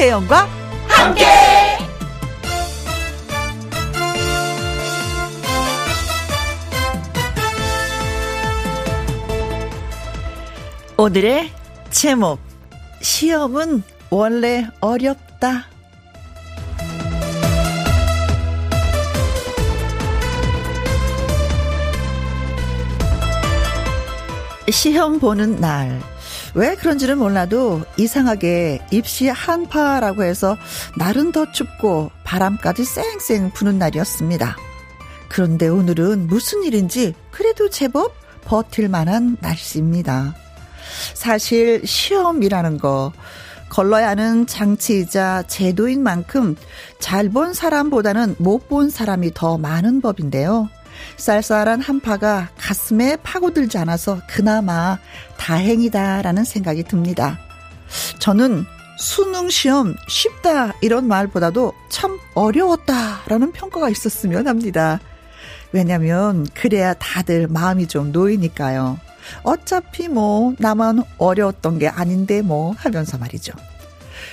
김혜영과 함께. 오늘의 제목, 시험은 원래 어렵다. 시험 보는 날, 왜 그런지는 몰라도 이상하게 입시 한파라고 해서 날은 더 춥고 바람까지 쌩쌩 부는 날이었습니다. 그런데 오늘은 무슨 일인지 그래도 제법 버틸 만한 날씨입니다. 사실 시험이라는 거 걸러야 하는 장치이자 제도인 만큼 잘 본 사람보다는 못 본 사람이 더 많은 법인데요. 쌀쌀한 한파가 가슴에 파고들지 않아서 그나마 다행이다라는 생각이 듭니다. 저는 수능시험 쉽다 이런 말보다도 참 어려웠다라는 평가가 있었으면 합니다. 왜냐하면 그래야 다들 마음이 좀 놓이니까요. 어차피 뭐 나만 어려웠던 게 아닌데 뭐 하면서 말이죠.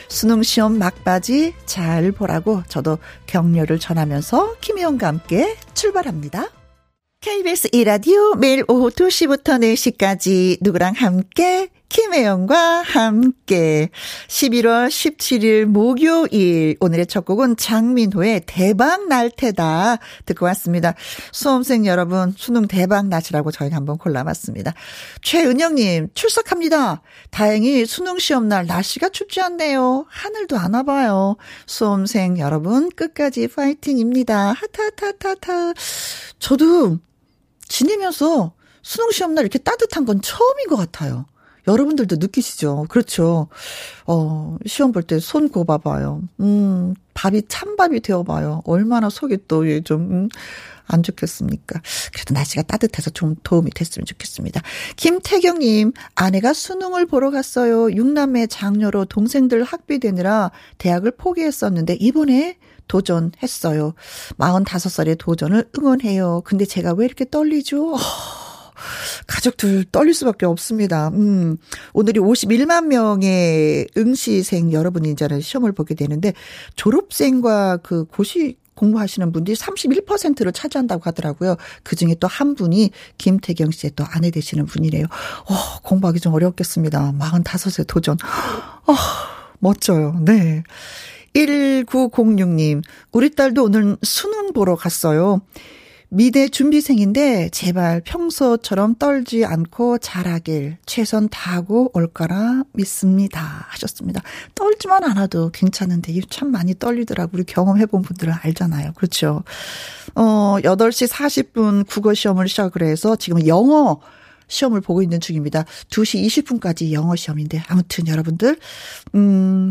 수능시험 막바지 잘 보라고 저도 격려를 전하면서 김혜영과 함께 출발합니다. KBS 이라디오 매일 오후 2시부터 4시까지 누구랑 함께? 김혜영과 함께. 11월 17일 목요일, 오늘의 첫 곡은 장민호의 대박 날 테다 듣고 왔습니다. 수험생 여러분, 수능 대박 나시라고 저희가 한번 골라봤습니다. 최은영님, 출석합니다. 다행히 수능 시험날 날씨가 춥지 않네요. 하늘도 안 와봐요. 수험생 여러분 끝까지 파이팅입니다. 하타타타타. 저도 지내면서 수능 시험날 이렇게 따뜻한 건 처음인 것 같아요. 여러분들도 느끼시죠? 그렇죠. 시험 볼 때 손 고봐봐요. 밥이 찬밥이 되어봐요. 얼마나 속이 또 좀 안 좋겠습니까? 그래도 날씨가 따뜻해서 좀 도움이 됐으면 좋겠습니다. 김태경님, 아내가 수능을 보러 갔어요. 6남매 장녀로 동생들 학비 되느라 대학을 포기했었는데 이번에 도전했어요. 45살의 도전을 응원해요. 근데 제가 왜 이렇게 떨리죠? 가족들 떨릴 수밖에 없습니다. 오늘이 51만 명의 응시생 여러분이 이제 시험을 보게 되는데 졸업생과 그 고시 공부하시는 분들이 31%를 차지한다고 하더라고요. 그중에 또 한 분이 김태경 씨의 또 아내 되시는 분이래요. 공부하기 좀 어렵겠습니다. 45세 도전. 멋져요. 네. 1906님, 우리 딸도 오늘 수능 보러 갔어요. 미대 준비생인데 제발 평소처럼 떨지 않고 잘하길 최선 다하고 올 거라 믿습니다 하셨습니다. 떨지만 않아도 괜찮은데 참 많이 떨리더라고요. 우리 경험해본 분들은 알잖아요. 그렇죠. 8시 40분 국어 시험을 시작을 해서 지금 영어 시험을 보고 있는 중입니다. 2시 20분까지 영어 시험인데 아무튼 여러분들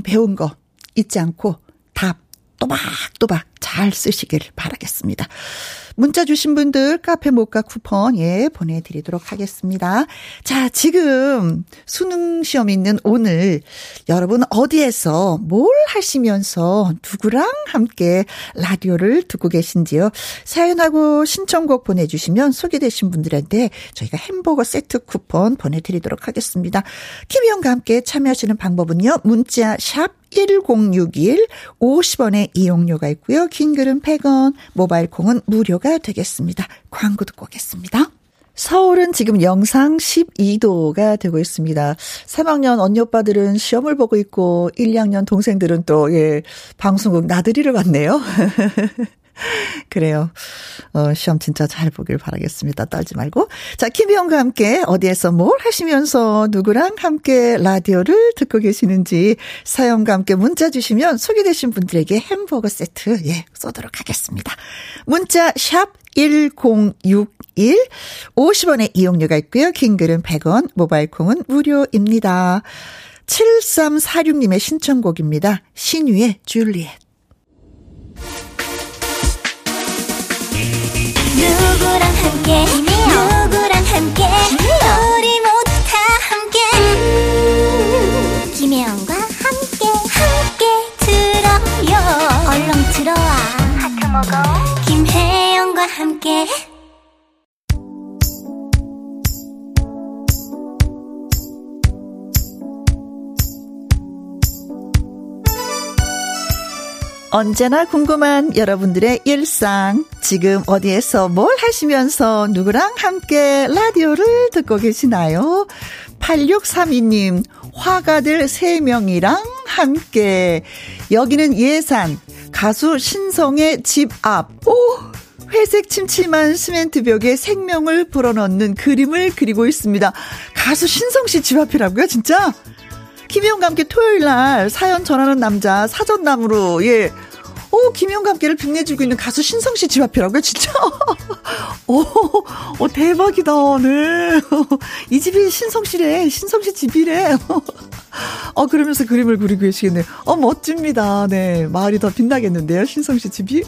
배운 거 잊지 않고 답 또박또박 잘 쓰시길 바라겠습니다. 문자 주신 분들 카페 모카 쿠폰 보내드리도록 하겠습니다. 자, 지금 수능 시험 있는 오늘 여러분 어디에서 뭘 하시면서 누구랑 함께 라디오를 듣고 계신지요. 사연하고 신청곡 보내주시면 소개되신 분들한테 저희가 햄버거 세트 쿠폰 보내드리도록 하겠습니다. 김희영과 함께 참여하시는 방법은요. 문자 샵 1061 50원의 이용료가 있고요. 긴 글은 100원, 모바일 콩은 무료가 되겠습니다. 광고 듣고 오겠습니다. 서울은 지금 영상 12도가 되고 있습니다. 3학년 언니 오빠들은 시험을 보고 있고 1, 2학년 동생들은 또 방송국 나들이를 갔네요. 그래요. 시험 진짜 잘 보길 바라겠습니다. 떨지 말고. 자, 김희영과 함께 어디에서 뭘 하시면서 누구랑 함께 라디오를 듣고 계시는지 사연과 함께 문자 주시면 소개되신 분들에게 햄버거 세트 쏘도록 하겠습니다. 문자 샵 1061 50원의 이용료가 있고요. 긴 글은 100원, 모바일 콩은 무료입니다. 7346님의 신청곡입니다. 신유의 줄리엣. 누구랑 함께, 누구랑 함께, 우리 모두 다 함께. 김혜영과 함께, 함께 들어요. 얼렁 들어와. 하트 먹어. 김혜영과 함께. 언제나 궁금한 여러분들의 일상, 지금 어디에서 뭘 하시면서 누구랑 함께 라디오를 듣고 계시나요? 8632님, 화가들 3명이랑 함께. 여기는 예산, 가수 신성의 집 앞. 오! 회색 침침한 시멘트 벽에 생명을 불어넣는 그림을 그리고 있습니다. 가수 신성 씨 집 앞이라고요, 진짜? 김희영과 함께 토요일 날 사연 전하는 남자 사전남으로, 예. 오, 김희영과 함께를 빛내주고 있는 가수 신성 씨 집 앞이라고요, 진짜? 오, 대박이다, 오늘. 이 집이 신성 씨래, 신성 씨 집이래. 그러면서 그림을 그리고 계시겠네요. 멋집니다. 네, 마을이 더 빛나겠는데요, 신성 씨 집이.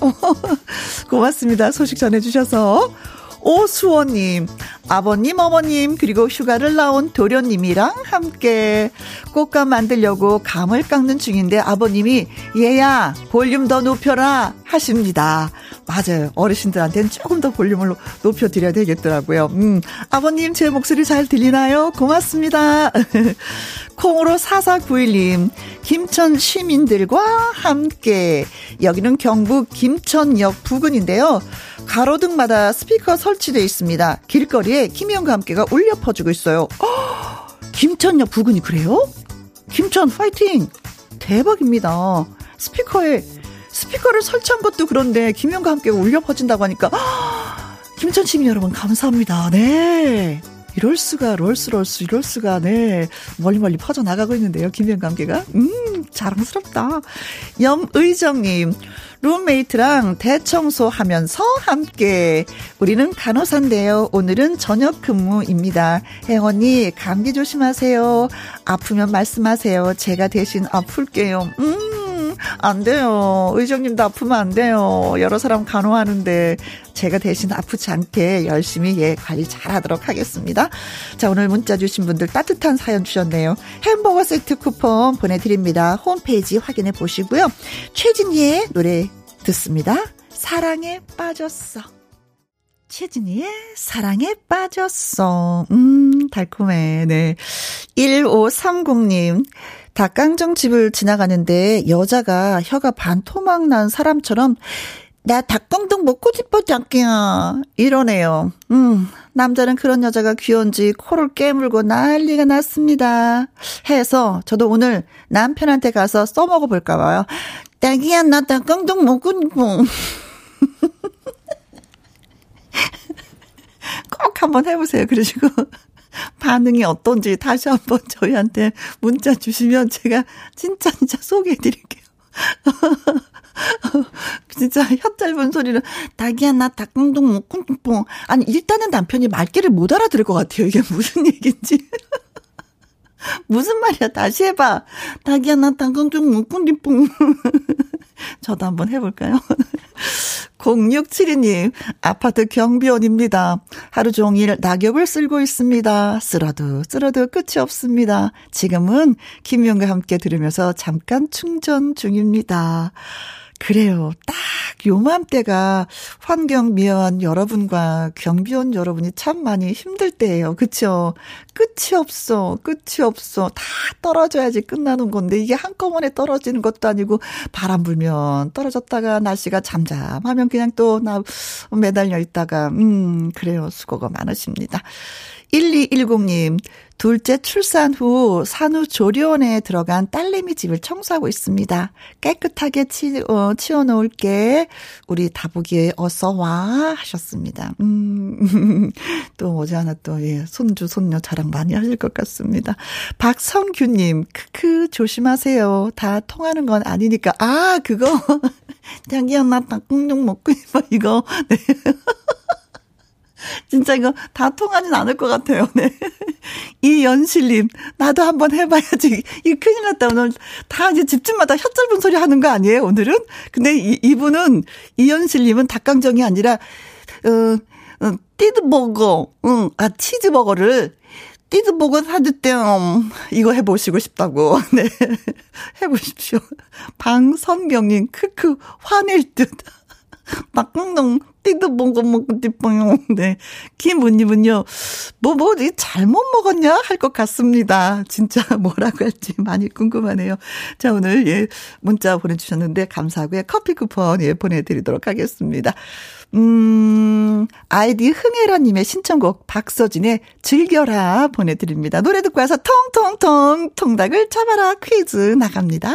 고맙습니다. 소식 전해주셔서. 오수원님, 아버님, 어머님, 그리고 휴가를 나온 도련님이랑 함께 꽃감 만들려고 감을 깎는 중인데 아버님이 얘야 볼륨 더 높여라 하십니다. 맞아요. 어르신들한테는 조금 더 볼륨을 높여드려야 되겠더라고요. 아버님, 제 목소리 잘 들리나요? 고맙습니다. 콩으로 4491님, 김천 시민들과 함께. 여기는 경북 김천역 부근인데요. 가로등마다 스피커 설치되어 있습니다. 길거리에 김희영과 함께가 울려 퍼지고 있어요. 김천역 부근이 그래요? 김천 파이팅! 대박입니다. 스피커를 설치한 것도 그런데 김희영과 함께가 울려 퍼진다고 하니까 김천 시민 여러분 감사합니다. 네. 이럴 수가, 네. 멀리 퍼져나가고 있는데요, 김희영과 함께가. 자랑스럽다. 염의정님, 룸메이트랑 대청소하면서 함께. 우리는 간호사인데요, 오늘은 저녁 근무입니다. 혜영 언니, 감기 조심하세요. 아프면 말씀하세요. 제가 대신 아플게요. 안 돼요. 의정님도 아프면 안 돼요. 여러 사람 간호하는데 제가 대신 아프지 않게 열심히, 예, 관리 잘하도록 하겠습니다. 자, 오늘 문자 주신 분들 따뜻한 사연 주셨네요. 햄버거 세트 쿠폰 보내드립니다. 홈페이지 확인해 보시고요. 최진희의 노래 듣습니다. 사랑에 빠졌어. 최진희의 사랑에 빠졌어. 달콤해. 네. 1530님. 닭강정 집을 지나가는데 여자가 혀가 반토막 난 사람처럼 나 닭강정 먹고 싶어 자기야 이러네요. 남자는 그런 여자가 귀여운지 코를 깨물고 난리가 났습니다. 해서 저도 오늘 남편한테 가서 써먹어 볼까 봐요. 자기야 나 닭강정 먹고 싶어. 꼭 한번 해보세요. 그러시고 반응이 어떤지 다시 한번 저희한테 문자 주시면 제가 진짜 소개해드릴게요. 진짜 혀 짧은 소리로 닭이야 나 닭강정 먹고 싶어. 아니 일단은 남편이 말귀를 못 알아들을 것 같아요. 이게 무슨 얘기인지. 무슨 말이야, 다시 해봐. 닭이야 나 닭강정 먹고 싶어. 저도 한번 해볼까요? 0672님, 아파트 경비원입니다. 하루 종일 낙엽을 쓸고 있습니다. 쓸어도 끝이 없습니다. 지금은 김희영과 함께 들으면서 잠깐 충전 중입니다. 그래요. 딱 요맘때가 환경미화원 여러분과 경비원 여러분이 참 많이 힘들 때예요. 그렇죠? 끝이 없어. 다 떨어져야지 끝나는 건데 이게 한꺼번에 떨어지는 것도 아니고 바람 불면 떨어졌다가 날씨가 잠잠하면 그냥 또 매달려 있다가 그래요. 수고가 많으십니다. 1210님, 둘째 출산 후 산후조리원에 들어간 딸내미 집을 청소하고 있습니다. 깨끗하게 치워놓을게. 우리 다보기에 어서 와 하셨습니다. 또 오지않아 또, 예, 손주 손녀 자랑 많이 하실 것 같습니다. 박성규님, 크크 조심하세요. 다 통하는 건 아니니까. 아 그거 자기야 나 닭강정 먹고 싶어 이거. 네. 진짜 이거 다 통하진 않을 것 같아요. 네. 이연실님, 나도 한번 해봐야지. 이 큰일 났다. 오늘 다 이제 집집마다 혀 짧은 소리 하는 거 아니에요, 오늘은? 근데 이분은, 이연실님은 닭강정이 아니라, 띠드버거, 치즈버거를, 띠드버거 사주대요. 이거 해보시고 싶다고. 네. 해보십시오. 방선경님, 크크, 화낼 듯. 막꿍동 이도 몽글몽글띠뽕용. 네. 김은님은요, 뭐, 잘못 먹었냐? 할 것 같습니다. 진짜 뭐라고 할지 많이 궁금하네요. 자, 오늘, 예, 문자 보내주셨는데 감사하고요. 커피 쿠폰, 예, 보내드리도록 하겠습니다. 아이디 흥혜라님의 신청곡 박서진의 즐겨라 보내드립니다. 노래 듣고 와서 통통통 통닭을 잡아라 퀴즈 나갑니다.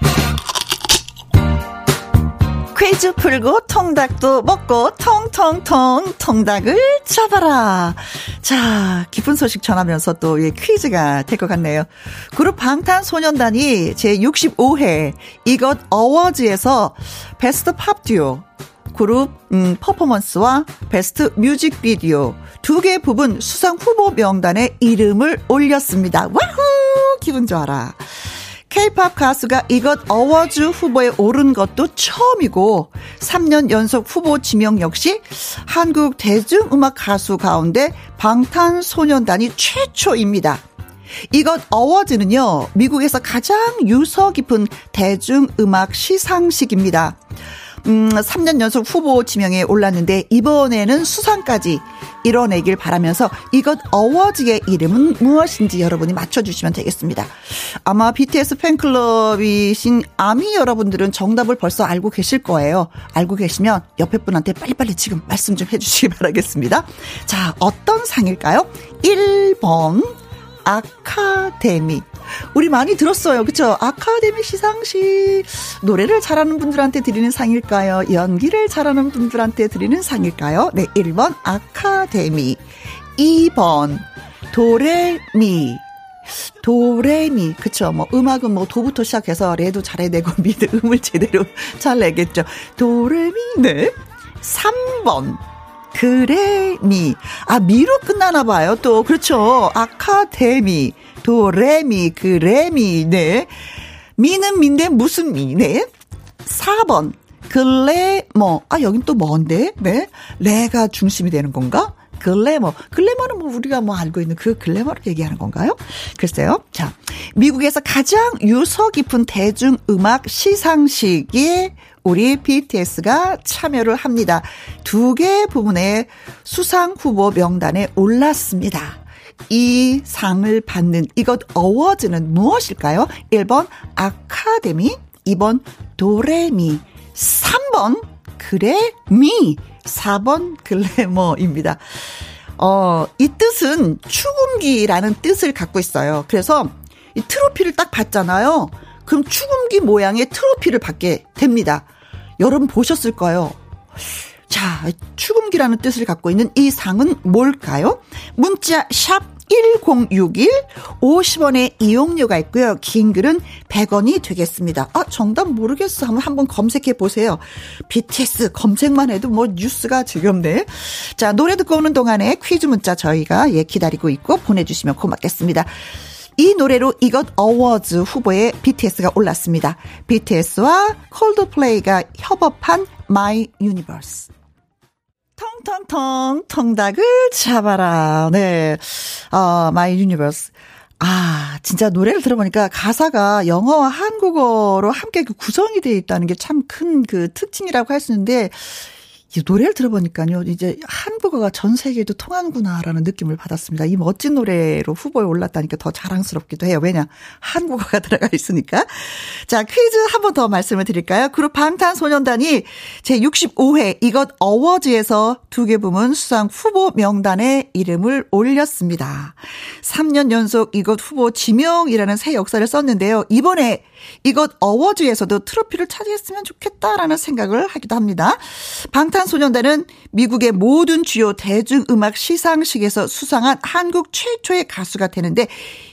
퀴즈 풀고 통닭도 먹고 통통통 통닭을 잡아라. 자, 기쁜 소식 전하면서 또 예, 퀴즈가 될 것 같네요. 그룹 방탄소년단이 제65회 이것 어워즈에서 베스트 팝 듀오 그룹 퍼포먼스와 베스트 뮤직비디오 두 개 부분 수상 후보 명단에 이름을 올렸습니다. 와후, 기분 좋아라. K-POP 가수가 이것 어워즈 후보에 오른 것도 처음이고 3년 연속 후보 지명 역시 한국 대중음악 가수 가운데 방탄소년단이 최초입니다. 이것 어워즈는요, 미국에서 가장 유서 깊은 대중음악 시상식입니다. 3년 연속 후보 지명에 올랐는데 이번에는 수상까지 이뤄내길 바라면서 이것 어워즈의 이름은 무엇인지 여러분이 맞춰주시면 되겠습니다. 아마 BTS 팬클럽이신 아미 여러분들은 정답을 벌써 알고 계실 거예요. 알고 계시면 옆에 분한테 빨리빨리 지금 말씀 좀 해주시기 바라겠습니다. 자, 어떤 상일까요? 1번 아카데미. 우리 많이 들었어요. 그렇죠? 아카데미 시상식. 노래를 잘하는 분들한테 드리는 상일까요? 연기를 잘하는 분들한테 드리는 상일까요? 네, 1번 아카데미. 2번 도레미. 도레미. 그렇죠? 뭐 음악은 뭐 도부터 시작해서 레도 잘해야 되고 미도 음을 제대로 잘 내겠죠. 도레미. 네. 3번 그래미. 아, 미로 끝나나 봐요. 또 그렇죠. 아카데미. 도레미, 그레미, 네. 미는 민데 무슨 미, 네. 4번, 글래머. 아, 여긴 또 뭔데? 네. 레가 중심이 되는 건가? 글래머. 글래머는 뭐 우리가 뭐 알고 있는 그 글래머를 얘기하는 건가요? 글쎄요. 자, 미국에서 가장 유서 깊은 대중음악 시상식에 우리 BTS가 참여를 합니다. 두 개 부문의 수상 후보 명단에 올랐습니다. 이 상을 받는 이것 어워즈는 무엇일까요? 1번 아카데미, 2번 도레미, 3번 그래미, 4번 글래머입니다. 이 뜻은 추금기라는 뜻을 갖고 있어요. 그래서 이 트로피를 딱 받잖아요. 그럼 추금기 모양의 트로피를 받게 됩니다. 여러분 보셨을 거예요. 자, 추금기라는 뜻을 갖고 있는 이 상은 뭘까요? 문자 샵 1061, 50원의 이용료가 있고요. 긴 글은 100원이 되겠습니다. 아, 정답 모르겠어. 한번 검색해 보세요. BTS 검색만 해도 뭐 뉴스가 즐겁네. 자, 노래 듣고 오는 동안에 퀴즈 문자 저희가 예, 기다리고 있고 보내주시면 고맙겠습니다. 이 노래로 이것 어워즈 후보에 BTS가 올랐습니다. BTS와 콜드플레이가 협업한 My Universe. 통통통 통닭을 잡아라. 네, My Universe. 아, 진짜 노래를 들어보니까 가사가 영어와 한국어로 함께 구성이 되어 있다는 게 참 큰 그 특징이라고 할 수 있는데, 이 노래를 들어보니까요, 이제 한국어가 전 세계에도 통하는구나라는 느낌을 받았습니다. 이 멋진 노래로 후보에 올랐다니까 더 자랑스럽기도 해요. 왜냐, 한국어가 들어가 있으니까. 자, 퀴즈 한 번 더 말씀을 드릴까요? 그룹 방탄소년단이 제65회 이것 어워즈에서 두 개 부문 수상 후보 명단에 이름을 올렸습니다. 3년 연속 이것 후보 지명이라는 새 역사를 썼는데요. 이번에 이것 어워즈에서도 트로피를 차지했으면 좋겠다라는 생각을 하기도 합니다. 방탄소년단은 미국의 모든 주요 대중음악 시상식에서 수상한 한국 최초의 가수가 되는데,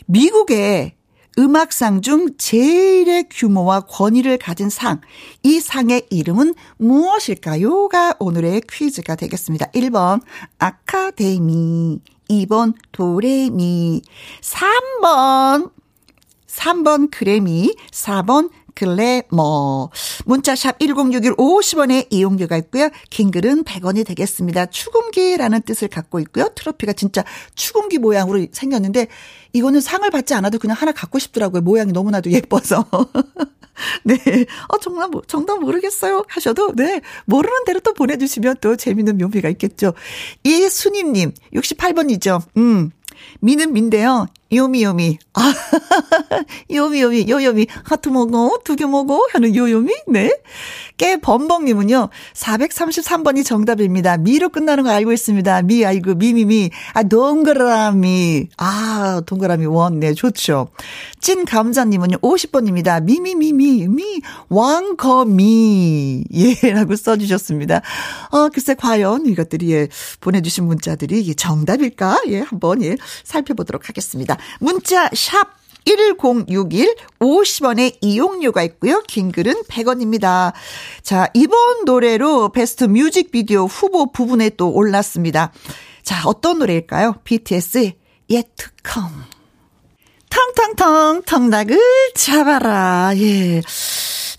미국의 음악상 중 제일의 규모와 권위를 가진 상, 이 상의 이름은 무엇일까요?가 오늘의 퀴즈가 되겠습니다. 1번 아카데미, 2번 도레미, 3번 그래미, 4번 글래머. 문자샵 1061 50원의 이용료가 있고요. 긴글은 100원이 되겠습니다. 추궁기라는 뜻을 갖고 있고요. 트로피가 진짜 추궁기 모양으로 생겼는데 이거는 상을 받지 않아도 그냥 하나 갖고 싶더라고요. 모양이 너무나도 예뻐서. 네, 정답 모르겠어요 하셔도 네 모르는 대로 또 보내주시면 또 재밌는 묘미가 있겠죠. 이순임님 68번이죠. 미는 민데요. 요미요미. 아, 요미요미, 요요미. 하트 먹어, 두개 먹어 하는 요요미? 네. 깨범벅님은요, 433번이 정답입니다. 미로 끝나는 거 알고 있습니다. 미, 아이고, 미미미. 아, 동그라미. 아, 동그라미 원. 네, 좋죠. 찐감자님은요, 50번입니다. 미미미미, 미, 왕거미. 예, 라고 써주셨습니다. 글쎄, 과연 이것들이, 예, 보내주신 문자들이 정답일까? 예, 한번, 예, 살펴보도록 하겠습니다. 문자 샵 1061 50원의 이용료가 있고요. 긴 글은 100원입니다. 자, 이번 노래로 베스트 뮤직비디오 후보 부분에 또 올랐습니다. 자, 어떤 노래일까요? BTS의 Yet to Come. 텅텅텅 텅닭을 잡아라. 예.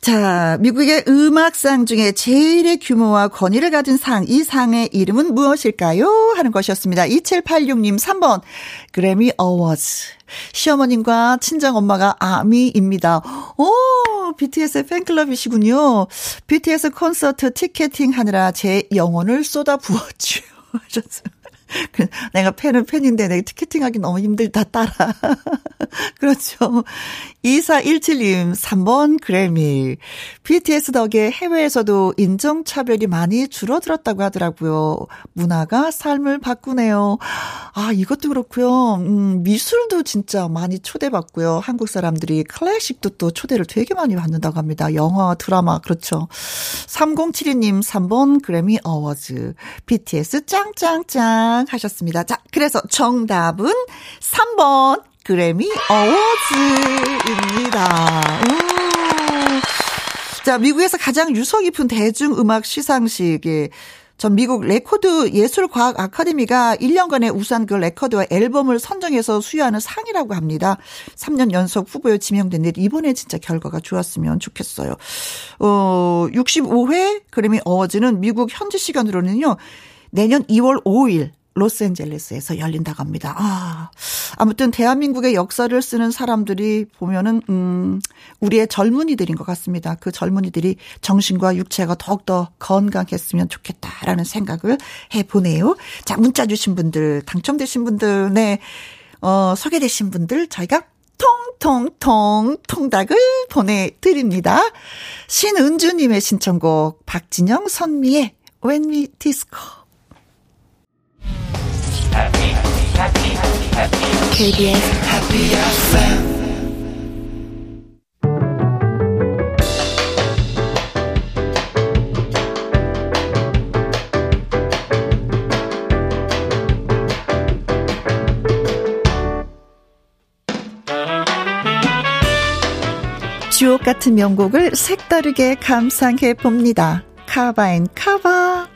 자, 미국의 음악상 중에 제일의 규모와 권위를 가진 상, 이 상의 이름은 무엇일까요? 하는 것이었습니다. 2786님 3번 그래미 어워즈. 시어머님과 친정엄마가 아미입니다. 오, BTS의 팬클럽이시군요. BTS 콘서트 티켓팅 하느라 제 영혼을 쏟아 부었죠. 내가 팬은 팬인데 내가 티켓팅하기 너무 힘들다 따라. 그렇죠. 2417님 3번 그래미. BTS 덕에 해외에서도 인종차별이 많이 줄어들었다고 하더라고요. 문화가 삶을 바꾸네요. 아, 이것도 그렇고요. 미술도 진짜 많이 초대받고요. 한국 사람들이 클래식도 또 초대를 되게 많이 받는다고 합니다. 영화, 드라마. 그렇죠. 3072님 3번 그래미 어워즈. BTS 짱짱짱 하셨습니다. 자, 그래서 정답은 3번 그래미 어워즈입니다. 자, 미국에서 가장 유서 깊은 대중음악 시상식에 전 미국 레코드 예술과학 아카데미가 1년간의 우수한 그 레코드와 앨범을 선정해서 수여하는 상이라고 합니다. 3년 연속 후보에 지명된 일, 이번에 진짜 결과가 좋았으면 좋겠어요. 65회 그래미 어워즈는 미국 현지 시간으로는요, 내년 2월 5일 로스앤젤레스에서 열린다고 합니다. 아무튼 대한민국의 역사를 쓰는 사람들이 보면은 우리의 젊은이들인 것 같습니다. 그 젊은이들이 정신과 육체가 더욱더 건강했으면 좋겠다라는 생각을 해보네요. 자, 문자 주신 분들, 당첨되신 분들, 네, 소개되신 분들 저희가 통통통 통닭을 보내드립니다. 신은주님의 신청곡 박진영 선미의 When We Disco. KBS Happy FM. 주옥 같은 명곡을 색다르게 감상해 봅니다. 카바인 카바.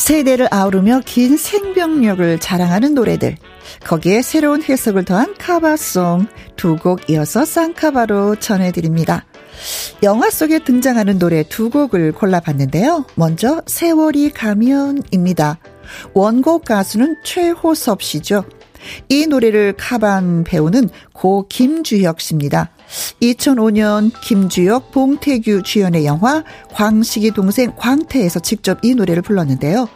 세대를 아우르며 긴 생명력을 자랑하는 노래들, 거기에 새로운 해석을 더한 카바송 두 곡 이어서 쌍카바로 전해드립니다. 영화 속에 등장하는 노래 두 곡을 골라봤는데요. 먼저 세월이 가면입니다. 원곡 가수는 최호섭 씨죠. 이 노래를 카바한 배우는 고 김주혁 씨입니다. 2005년 김주혁, 봉태규 주연의 영화 광식이 동생 광태에서 직접 이 노래를 불렀는데요.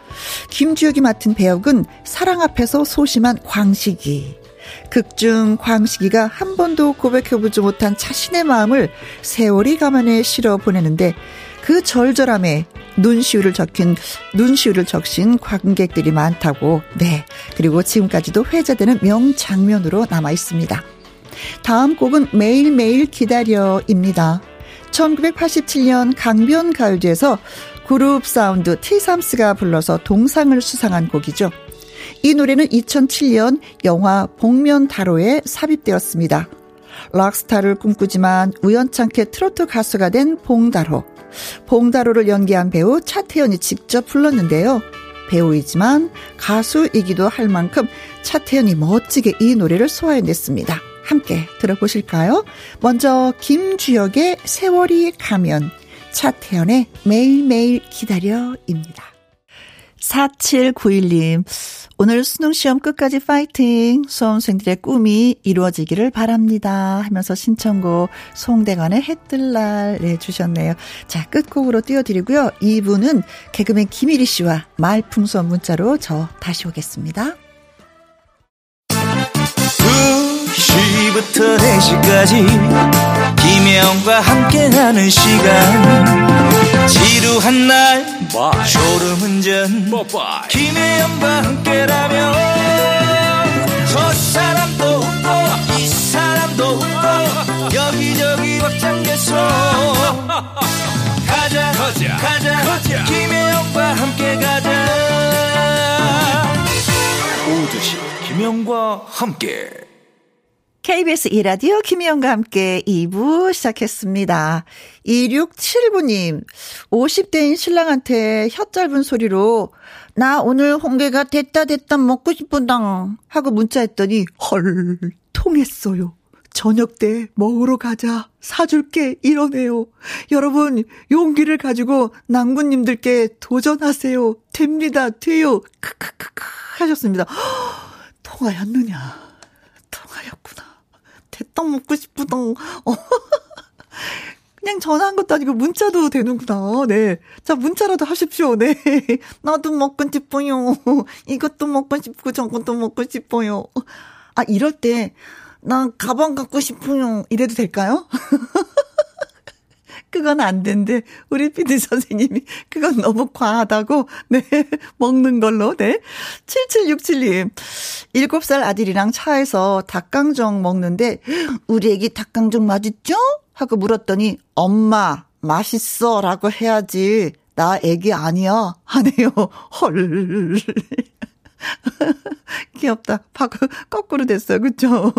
김주혁이 맡은 배역은 사랑 앞에서 소심한 광식이. 극중 광식이가 한 번도 고백해보지 못한 자신의 마음을 세월이 가만에 실어 보내는데 그 절절함에 눈시울을 적신 관객들이 많다고. 네, 그리고 지금까지도 회자되는 명장면으로 남아있습니다. 다음 곡은 매일매일 기다려입니다. 1987년 강변가요제에서 그룹 사운드 티삼스가 불러서 동상을 수상한 곡이죠. 이 노래는 2007년 영화 복면다로에 삽입되었습니다. 락스타를 꿈꾸지만 우연찮게 트로트 가수가 된 봉다로. 봉다로를 연기한 배우 차태현이 직접 불렀는데요. 배우이지만 가수이기도 할 만큼 차태현이 멋지게 이 노래를 소화해냈습니다. 함께 들어보실까요? 먼저 김주혁의 세월이 가면, 차태현의 매일매일 기다려입니다. 4791님, 오늘 수능시험 끝까지 파이팅, 수험생들의 꿈이 이루어지기를 바랍니다 하면서 신청곡 송대관의 해뜰날 내주셨네요. 자, 끝곡으로 띄워드리고요. 2부는 개그맨 김일희 씨와 말풍선 문자로 저 다시 오겠습니다. 2시부터 4시까지 김혜영과 함께하는 시간, 지루한 날 졸음운전 김혜영과 함께라면 저 사람도 웃고 이 사람도 웃고 여기저기 벅장개소 가자 김혜영과 함께 가자. 오후 2시 김혜영과 함께 KBS 이라디오 김희영과 함께 2부 시작했습니다. 2679님, 50대인 신랑한테 혀 짧은 소리로 나 오늘 홍게가 됐다 먹고 싶은당 하고 문자했더니 헐, 통했어요. 저녁 때 먹으러 가자, 사줄게 이러네요. 여러분 용기를 가지고 낭군님들께 도전하세요. 됩니다, 돼요. 크크크크 하셨습니다. 통하였느냐? 통하였구나. 대떡 먹고 싶다. 그냥 전화한 것도 아니고 문자도 되는구나. 네. 자, 문자라도 하십시오. 네. 나도 먹고 싶어요. 이것도 먹고 싶고 저것도 먹고 싶어요. 아, 이럴 때 난 가방 갖고 싶어요 이래도 될까요? 그건 안 된대. 우리 PD 선생님이 그건 너무 과하다고, 네, 먹는 걸로, 네. 7767님, 7살 아들이랑 차에서 닭강정 먹는데, 우리 애기 닭강정 맛있죠? 하고 물었더니, 엄마, 맛있어 라고 해야지. 나 애기 아니야. 하네요. 헐. 귀엽다. 거꾸로 됐어요. 그렇죠?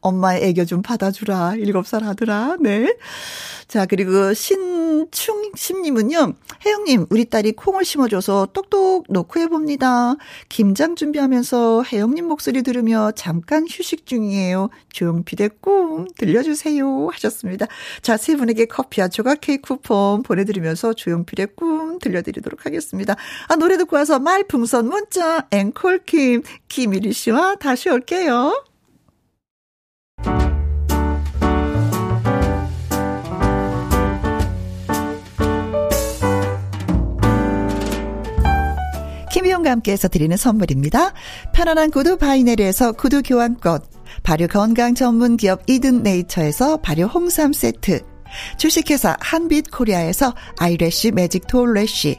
엄마의 애교 좀 받아주라. 7살 아들아. 네. 자, 그리고 신충심님은요. 혜영님, 우리 딸이 콩을 심어줘서 똑똑 놓고 해봅니다. 김장 준비하면서 혜영님 목소리 들으며 잠깐 휴식 중이에요. 조용필의 꿈 들려주세요 하셨습니다. 자, 세 분에게 커피와 조각 케이크 쿠폰 보내드리면서 조용필의 꿈 들려드리도록 하겠습니다. 아, 노래 듣고 와서 말풍선 문자 앵 콜킴 김일희 씨와 다시 올게요. 김희용과 함께해서 드리는 선물입니다. 편안한 구두 바이네리에서 구두 교환권, 발효 건강 전문 기업 이든 네이처에서 발효 홍삼 세트, 주식회사 한빛 코리아에서 아이래쉬 매직 톨래쉬,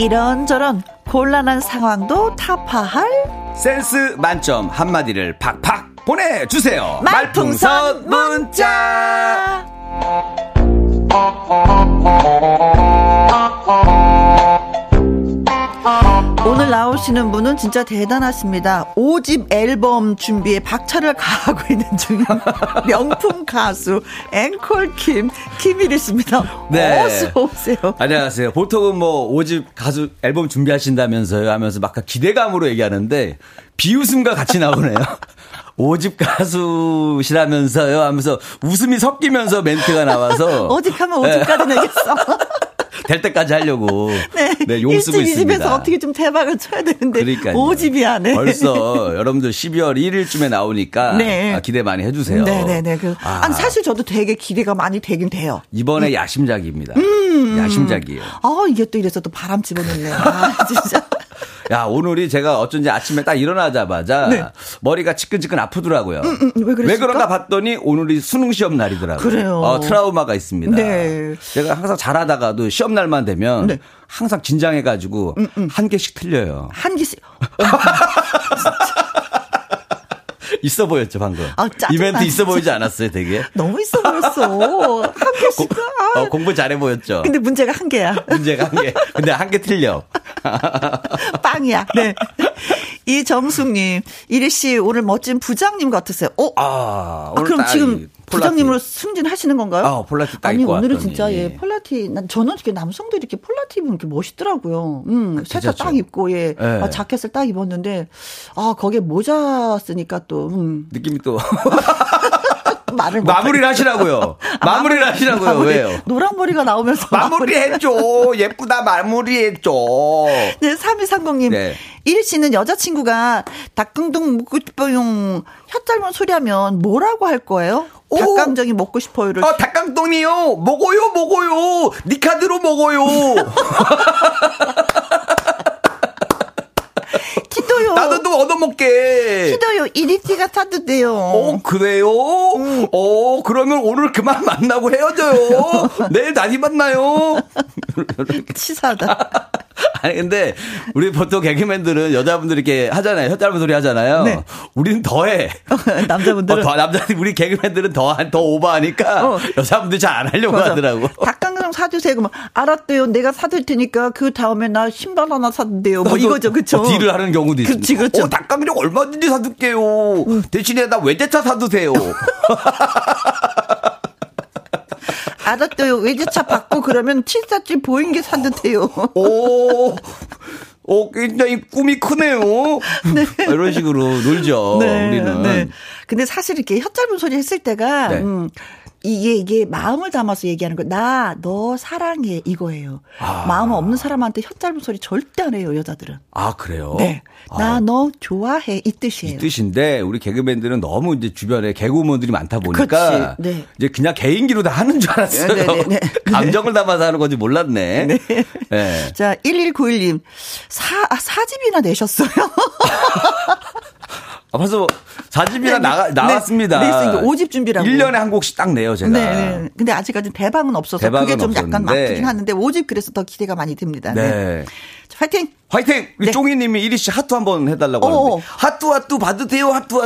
이런저런 곤란한 상황도 타파할 센스 만점 한마디를 팍팍 보내주세요. 말풍선 문자. 오늘 나오시는 분은 진짜 대단하십니다. 5집 앨범 준비에 박차를 가하고 있는 중인 명품 가수 앵콜킴 김일희 씨입니다. 네. 어서오세요. 안녕하세요. 보통은 뭐 5집 가수 앨범 준비하신다면서요 하면서 막 기대감으로 얘기하는데 비웃음과 같이 나오네요. 5집 가수시라면서요 하면서 웃음이 섞이면서 멘트가 나와서 오직하면 5집까지 내겠어. 될 때까지 하려고. 네. 네, 용 쓰고 있습니다. 1집 2집에서 어떻게 좀 대박을 쳐야 되는데. 그러니까요. 5집이야. 네. 벌써 여러분들 12월 1일쯤에 나오니까 네. 기대 많이 해주세요. 네네네. 아니, 사실 저도 되게 기대가 많이 되긴 돼요. 이번에 야심작입니다. 야심작이에요. 아, 이게 또 이래서 또 바람 집어넣네요. 아, 진짜. 야, 오늘이 제가 어쩐지 아침에 딱 일어나자마자 네. 머리가 지끈지끈 아프더라고요. 왜 그런가 봤더니 오늘이 수능 시험 날이더라고요. 그래요. 트라우마가 있습니다. 네. 제가 항상 잘하다가도 시험 날만 되면 네. 항상 긴장해가지고 한 개씩 틀려요. 한 개씩. 있어 보였죠 방금. 아, 이벤트 있어 보이지 않았어요 되게. 너무 있어 보였어. 한 개씩. 아. 공부 잘해 보였죠. 근데 문제가 한 개야. 문제가 한 개. 근데 한 개 틀려. 빵이야. 네. 이정숙님, 이리씨 오늘 멋진 부장님 같으세요. 어? 아, 오늘 그럼 지금 부장님으로 승진하시는 건가요? 폴라티 딱 입고 왔더니. 아니 오늘은 진짜 예 폴라티. 난 저는 이렇게 남성들이 이렇게 폴라티 입으면 이렇게 멋있더라고요. 셔츠 딱 입고 예 네. 아, 자켓을 딱 입었는데 아 거기에 모자 쓰니까 또 느낌이 또. 말을 마무리를 하시라고요. 마무리를 하시라고요. 마무리. 왜요? 노란 머리가 나오면서 마무리해줘. 예쁘다 마무리해줘. 네, 3230님. 네. 이리 씨는 여자친구가 닭강정 먹고 싶어요. 혀 짧은 소리하면 뭐라고 할 거예요? 닭강정이 먹고 싶어요를. 닭강정이요. 먹어요. 니 카드로 먹어요. 키도요. 나도 또 얻어먹게. 키도요. 이리티가 사도 돼요. 그래요? 그러면 오늘 그만 만나고 헤어져요. 내일 다시 만나요. 치사하다. 아니, 근데, 우리 보통 개그맨들은 여자분들이 이렇게 하잖아요. 혀 짧은 소리 하잖아요. 네. 우리는 더 해. 남자분들은. 우리 개그맨들은 더 오버하니까 여자분들이 잘 안 하려고 맞아. 하더라고. 닭강정 사주세요. 그러면, 알았대요. 내가 사줄 테니까 그 다음에 나 신발 하나 사주대요. 뭐 이거죠. 그쵸. 딜을 하는 경우도 있어요. 그렇죠. 닭강정 얼마든지 사줄게요. 대신에 나 외제차 사주세요. 알았어요. 외제차 받고 그러면 747 보잉기 사듯해요. 굉장히 꿈이 크네요. 네. 이런 식으로 놀죠. 네, 우리는. 네. 근데 사실 이렇게 혀 짧은 소리 했을 때가 네. 이게 마음을 담아서 얘기하는 거. 나 너 사랑해 이거예요. 마음 없는 사람한테 혀 짧은 소리 절대 안 해요 여자들은. 아 그래요? 네. 나 너 좋아해 이 뜻이에요. 이 뜻인데 우리 개그맨들은 너무 이제 주변에 개그우먼들이 많다 보니까 네. 이제 그냥 개인기로 다 하는 줄 알았어요. 네네네. 감정을 담아서 하는 건지 몰랐네. 네. 네. 자 1191님 4집이나 내셨어요. 벌써 4집이나 나왔습니다. 네, 5집 준비라고. 1년에 한 곡씩 딱 내요, 제가. 네. 근데 아직까지 대박은 없어서 대박은 그게 좀 없었는데. 약간 막히긴 하는데 5집 그래서 더 기대가 많이 듭니다. 네. 네. 자, 화이팅! 화이팅! 우리 네. 종이님이 이리 씨 하트 한번 해달라고 하는데. 하뚜 받으세요. 하뚜.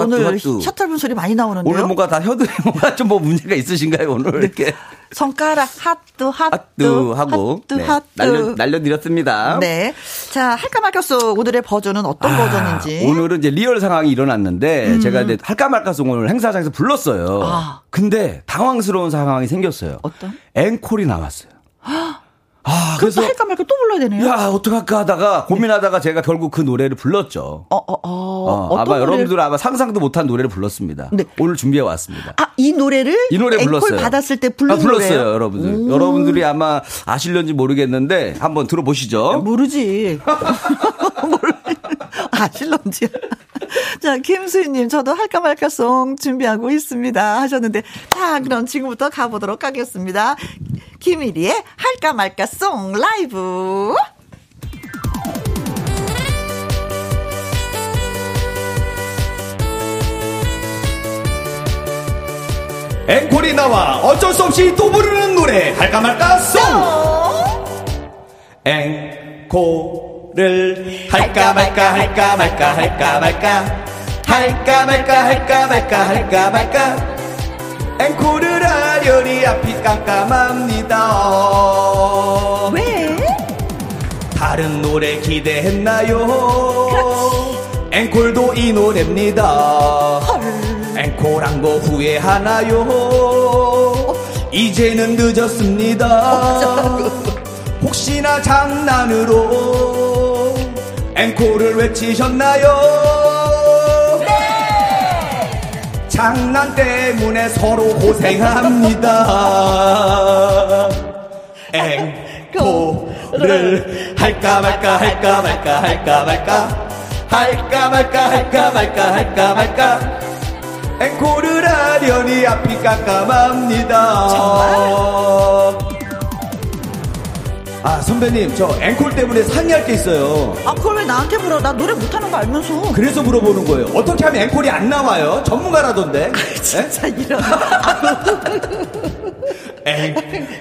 오늘 셔틀분 소리 많이 나오는데요. 오늘 뭔가 다 혀도 뭔가 좀 뭐 문제가 있으신가요 오늘 네. 이렇게. 손가락 하뚜 하고 하뚜. 네. 날려드렸습니다. 네. 자 할까 말까송 오늘의 버전은 어떤 버전인지. 오늘은 이제 리얼 상황이 일어났는데 제가 이제 할까 말까송을 행사장에서 불렀어요. 근데 당황스러운 상황이 생겼어요. 어떤? 앵콜이 나왔어요. 그래서 할까 말까 또 불러야 되네요. 야, 어떡할까 하다가 고민하다가 제가 결국 그 노래를 불렀죠. 아마 여러분들 아마 상상도 못한 노래를 불렀습니다. 네. 오늘 준비해 왔습니다. 아, 이 노래를 앵콜 불렀어요. 받았을 때 불렀어요, 여러분들. 여러분들이 아마 아실런지 모르겠는데 한번 들어보시죠. 야, 모르지. 아실런지. 자, 김수희님, 저도 할까 말까송 준비하고 있습니다 하셨는데, 자, 그럼 지금부터 가보도록 하겠습니다. 김일희의 할까 말까송 라이브. 앵콜이 나와 어쩔 수 없이 또 부르는 노래 할까 말까송. 고를 할까 말까 할까 말까 할까 말까 할까 말까 할까 말까 할까 말까 앵콜을 하려니 앞이 깜깜합니다. 왜? 다른 노래 기대했나요? 그렇지. 앵콜도 이 노래입니다. 헐. 앵콜한 거 후회하나요? 이제는 늦었습니다. 혹시나 장난으로 앵콜을 외치셨나요? 네! 장난 때문에 서로 고생합니다. 앵콜을 할까 말까 할까 말까 할까 말까 할까 말까 할까 말까 할까 말까 앵콜을 하려니 앞이 깜깜합니다. 정말? 아 선배님 저 앵콜 때문에 상의할 게 있어요. 아 그걸 왜 나한테 물어? 나 노래 못하는 거 알면서. 그래서 물어보는 거예요. 어떻게 하면 앵콜이 안 나와요? 전문가라던데. 아 진짜 네? 이런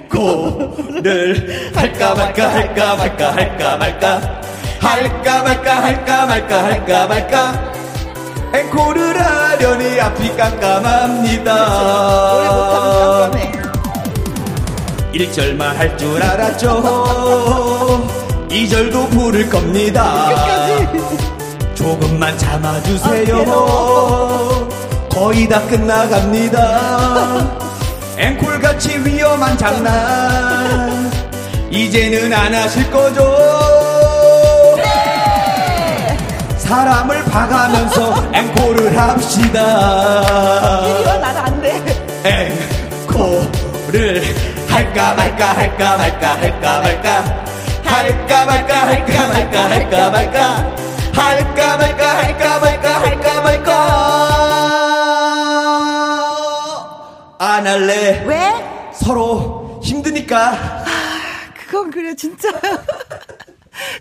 앵콜을 할까 말까 할까 말까 할까 말까 할까 말까 할까 말까 할까 말까 앵콜을 하려니 앞이 깜깜합니다. 노래 못하면 깜깜해. 1절만 할 줄 알았죠. 2절도 부를 겁니다. 조금만 참아주세요. 거의 다 끝나갑니다. 앵콜같이 위험한 장난 이제는 안 하실 거죠? 사람을 봐가면서 앵콜을 합시다. 이건 나도 안 돼. 앵콜을 할까 말까 할까 말까 할까 말까 할까 말까 할까 말까 할까 말까 할까 말까 할까 말까 할까 말까 안 할래. 왜? 서로 힘드니까. 아 그건 그래 진짜.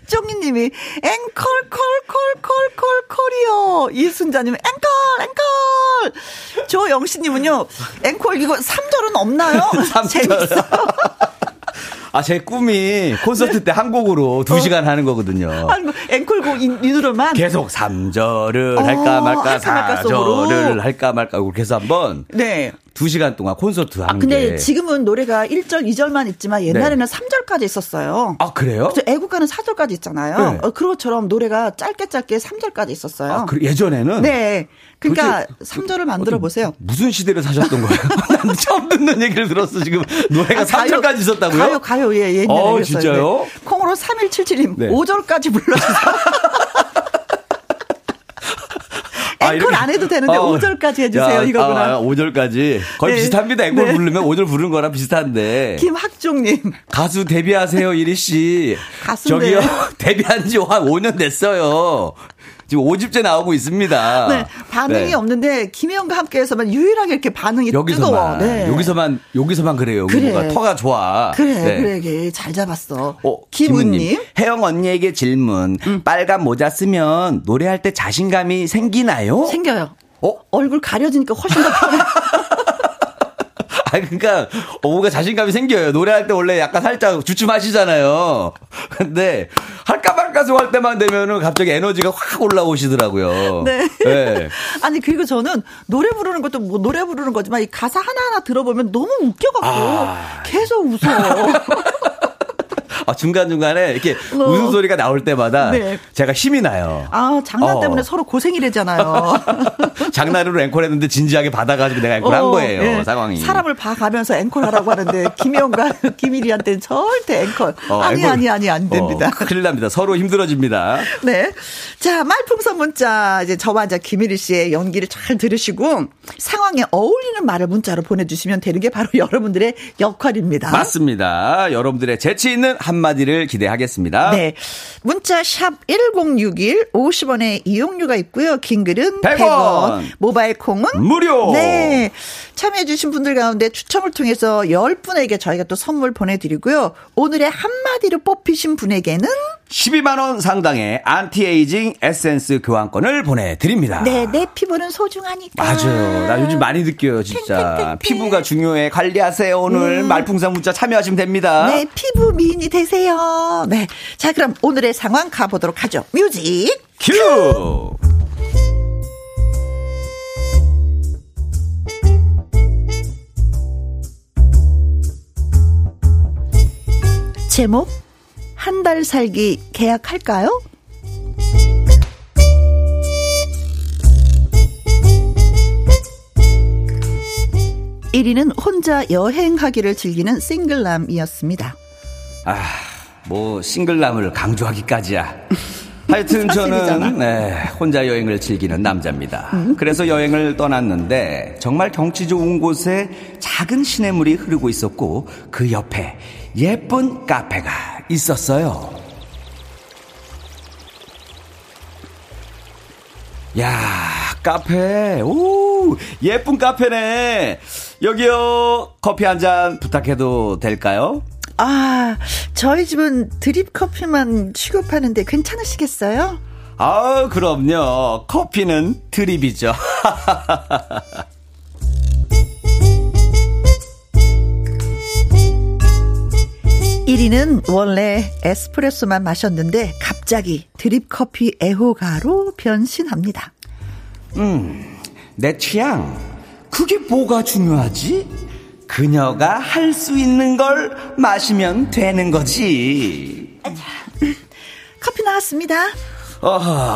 쫑이님이 앵콜 콜이요. 이순자님 앵콜. 조영씨님은요 앵콜 이거 3절은 없나요? 3절. 재밌어. 아, 제 꿈이 콘서트 때 한 곡으로 2시간 하는 거거든요. 아니, 뭐, 앵콜곡 이 노래만? 계속 3절을 할까 말까, 4절을 할까 말까, 이렇게 해서 한번. 네. 2시간 동안 콘서트 한 게. 아, 근데 지금은 노래가 1절, 2절만 있지만 옛날에는 네. 3절까지 있었어요. 아, 그래요? 그래서 애국가는 4절까지 있잖아요. 네. 그것처럼 노래가 짧게 3절까지 있었어요. 아, 예전에는? 네. 그러니까 3절을 만들어 보세요. 무슨 시대를 사셨던 거예요? 난 처음 듣는 얘기를 들었어, 지금. 노래가 3절까지 있었다고요? 가요, 예, 옛날에. 어, 진짜요? 네. 콩으로 3177님, 네. 5절까지 불러주세요. 앵콜 안 해도 되는데 5절까지 해주세요. 야, 이거구나. 5절까지. 거의 네. 비슷합니다. 앵콜 네. 부르면 5절 부르는 거랑 비슷한데. 김학종님. 가수 데뷔하세요, 이리 씨. 가수인데. 저기요, 데뷔한 지 한 5년 됐어요. 지금 5집째 나오고 있습니다. 네, 반응이 네. 없는데 김혜영과 함께해서만 유일하게 이렇게 반응이 뜨거워. 네. 여기서만 그래요. 그래. 뭔가 터가 좋아. 그래, 네. 그래, 잘 잡았어. 김은님, 혜영 언니에게 질문. 빨간 모자 쓰면 노래할 때 자신감이 생기나요? 생겨요. 얼굴 가려지니까 훨씬 더 편해. 아, 그러니까 뭔가 자신감이 생겨요. 노래할 때 원래 약간 살짝 주춤하시잖아요. 근데 할까 말까 할 때만 되면은 갑자기 에너지가 확 올라오시더라고요. 네. 네. 아니 그리고 저는 노래 부르는 것도 뭐 노래 부르는 거지만 이 가사 하나하나 들어보면 너무 웃겨갖고 계속 웃어요. 아, 중간중간에 이렇게 웃음소리가 나올 때마다 네. 제가 힘이 나요. 아, 장난 때문에 서로 고생이래잖아요. 장난으로 앵콜 했는데 진지하게 받아가지고 내가 앵콜 한 거예요. 네. 상황이. 사람을 봐가면서 앵콜 하라고 하는데 김혜영과 김일희한테는 절대 앵콜. 아니, 안 됩니다. 큰일 납니다. 서로 힘들어집니다. 네. 자, 말풍선 문자. 이제 저와 이제 김일희 씨의 연기를 잘 들으시고 상황에 어울리는 말을 문자로 보내주시면 되는 게 바로 여러분들의 역할입니다. 맞습니다. 여러분들의 재치 있는 한마디를 기대하겠습니다. 네. 문자 샵 1061 50원에 이용료가 있고요. 긴글은 100원. 모바일 콩은 무료. 네. 참여해 주신 분들 가운데 추첨을 통해서 10분에게 저희가 또 선물 보내드리고요. 오늘의 한마디로 뽑히신 분에게는 12만원 상당의 안티에이징 에센스 교환권을 보내드립니다. 네, 내 피부는 소중하니까. 맞아요. 나 요즘 많이 느껴요, 진짜. 탱탱탱탱. 피부가 중요해. 관리하세요. 오늘 말풍선 문자 참여하시면 됩니다. 네, 피부 미인이 되세요. 네. 자, 그럼 오늘의 상황 가보도록 하죠. 뮤직 큐! 제목, 한 달 살기 계약할까요? 일위는 혼자 여행하기를 즐기는 싱글남이었습니다. 아, 뭐 싱글남을 강조하기까지야. 하여튼 저는 혼자 여행을 즐기는 남자입니다. 그래서 여행을 떠났는데 정말 경치 좋은 곳에 작은 시냇물이 흐르고 있었고 그 옆에 예쁜 카페가 있었어요. 야, 카페. 오, 예쁜 카페네. 여기요, 커피 한 잔 부탁해도 될까요? 아, 저희 집은 드립 커피만 취급하는데 괜찮으시겠어요? 아, 그럼요. 커피는 드립이죠. 이리는 원래 에스프레소만 마셨는데 갑자기 드립 커피 애호가로 변신합니다. 내 취향. 그게 뭐가 중요하지? 그녀가 할 수 있는 걸 마시면 되는 거지. 커피 나왔습니다.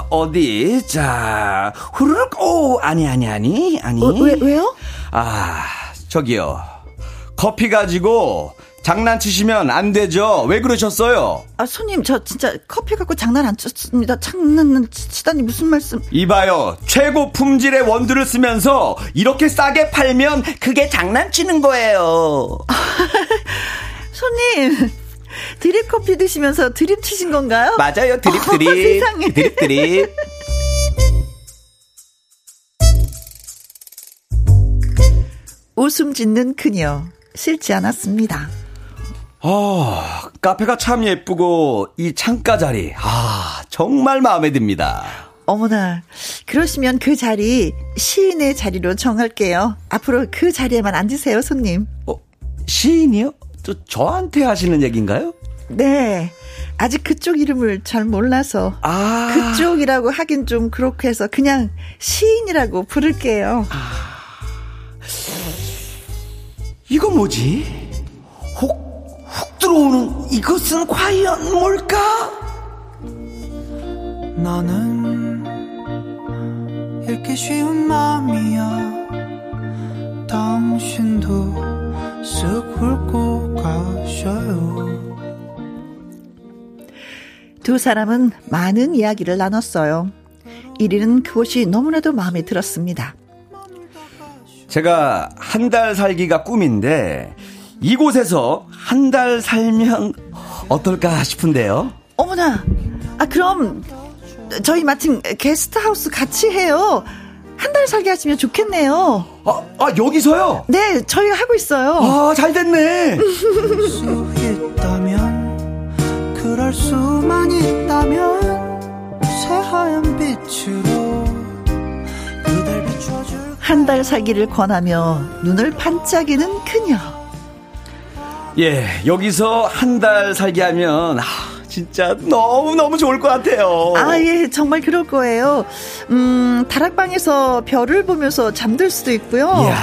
어디? 자, 후루룩. 오, 아니. 왜요? 아, 저기요. 커피 가지고 장난치시면 안 되죠. 왜 그러셨어요? 아, 손님, 저 진짜 커피 갖고 장난 안 쳤습니다. 장난치다니 무슨 말씀. 이봐요, 최고 품질의 원두를 쓰면서 이렇게 싸게 팔면 그게 장난치는 거예요. 손님, 드립 커피 드시면서 드립 치신 건가요? 맞아요, 드립. 세상에. 드립. 웃음 짓는 그녀, 싫지 않았습니다. 카페가 참 예쁘고 이 창가 자리, 아, 정말 마음에 듭니다. 어머나, 그러시면 그 자리 시인의 자리로 정할게요. 앞으로 그 자리에만 앉으세요, 손님. 시인이요? 저한테 하시는 얘기인가요? 네, 아직 그쪽 이름을 잘 몰라서. 아, 그쪽이라고 하긴 좀 그렇게 해서 그냥 시인이라고 부를게요. 이거 뭐지? 훅 들어오는 이것은 과연 뭘까? 나는 읽기 쉬운 마음이야. 당신도 쓱 훑고 가셔요. 두 사람은 많은 이야기를 나눴어요. 이리는 그곳이 너무나도 마음에 들었습니다. 제가 한 달 살기가 꿈인데 이곳에서 한 달 살면 어떨까 싶은데요. 어머나, 아, 그럼 저희 마침 게스트하우스 같이 해요. 한 달 살기 하시면 좋겠네요. 아, 여기서요? 네, 저희가 하고 있어요. 아, 잘 됐네. 수 있다면, 그럴 수만 있다면, 새하얀 빛으로 그댈 비춰줄. 한 달 살기를 권하며 눈을 반짝이는 그녀. 예, 여기서 한 달 살기 하면, 진짜 너무너무 좋을 것 같아요. 아, 예, 정말 그럴 거예요. 다락방에서 별을 보면서 잠들 수도 있고요. 이야.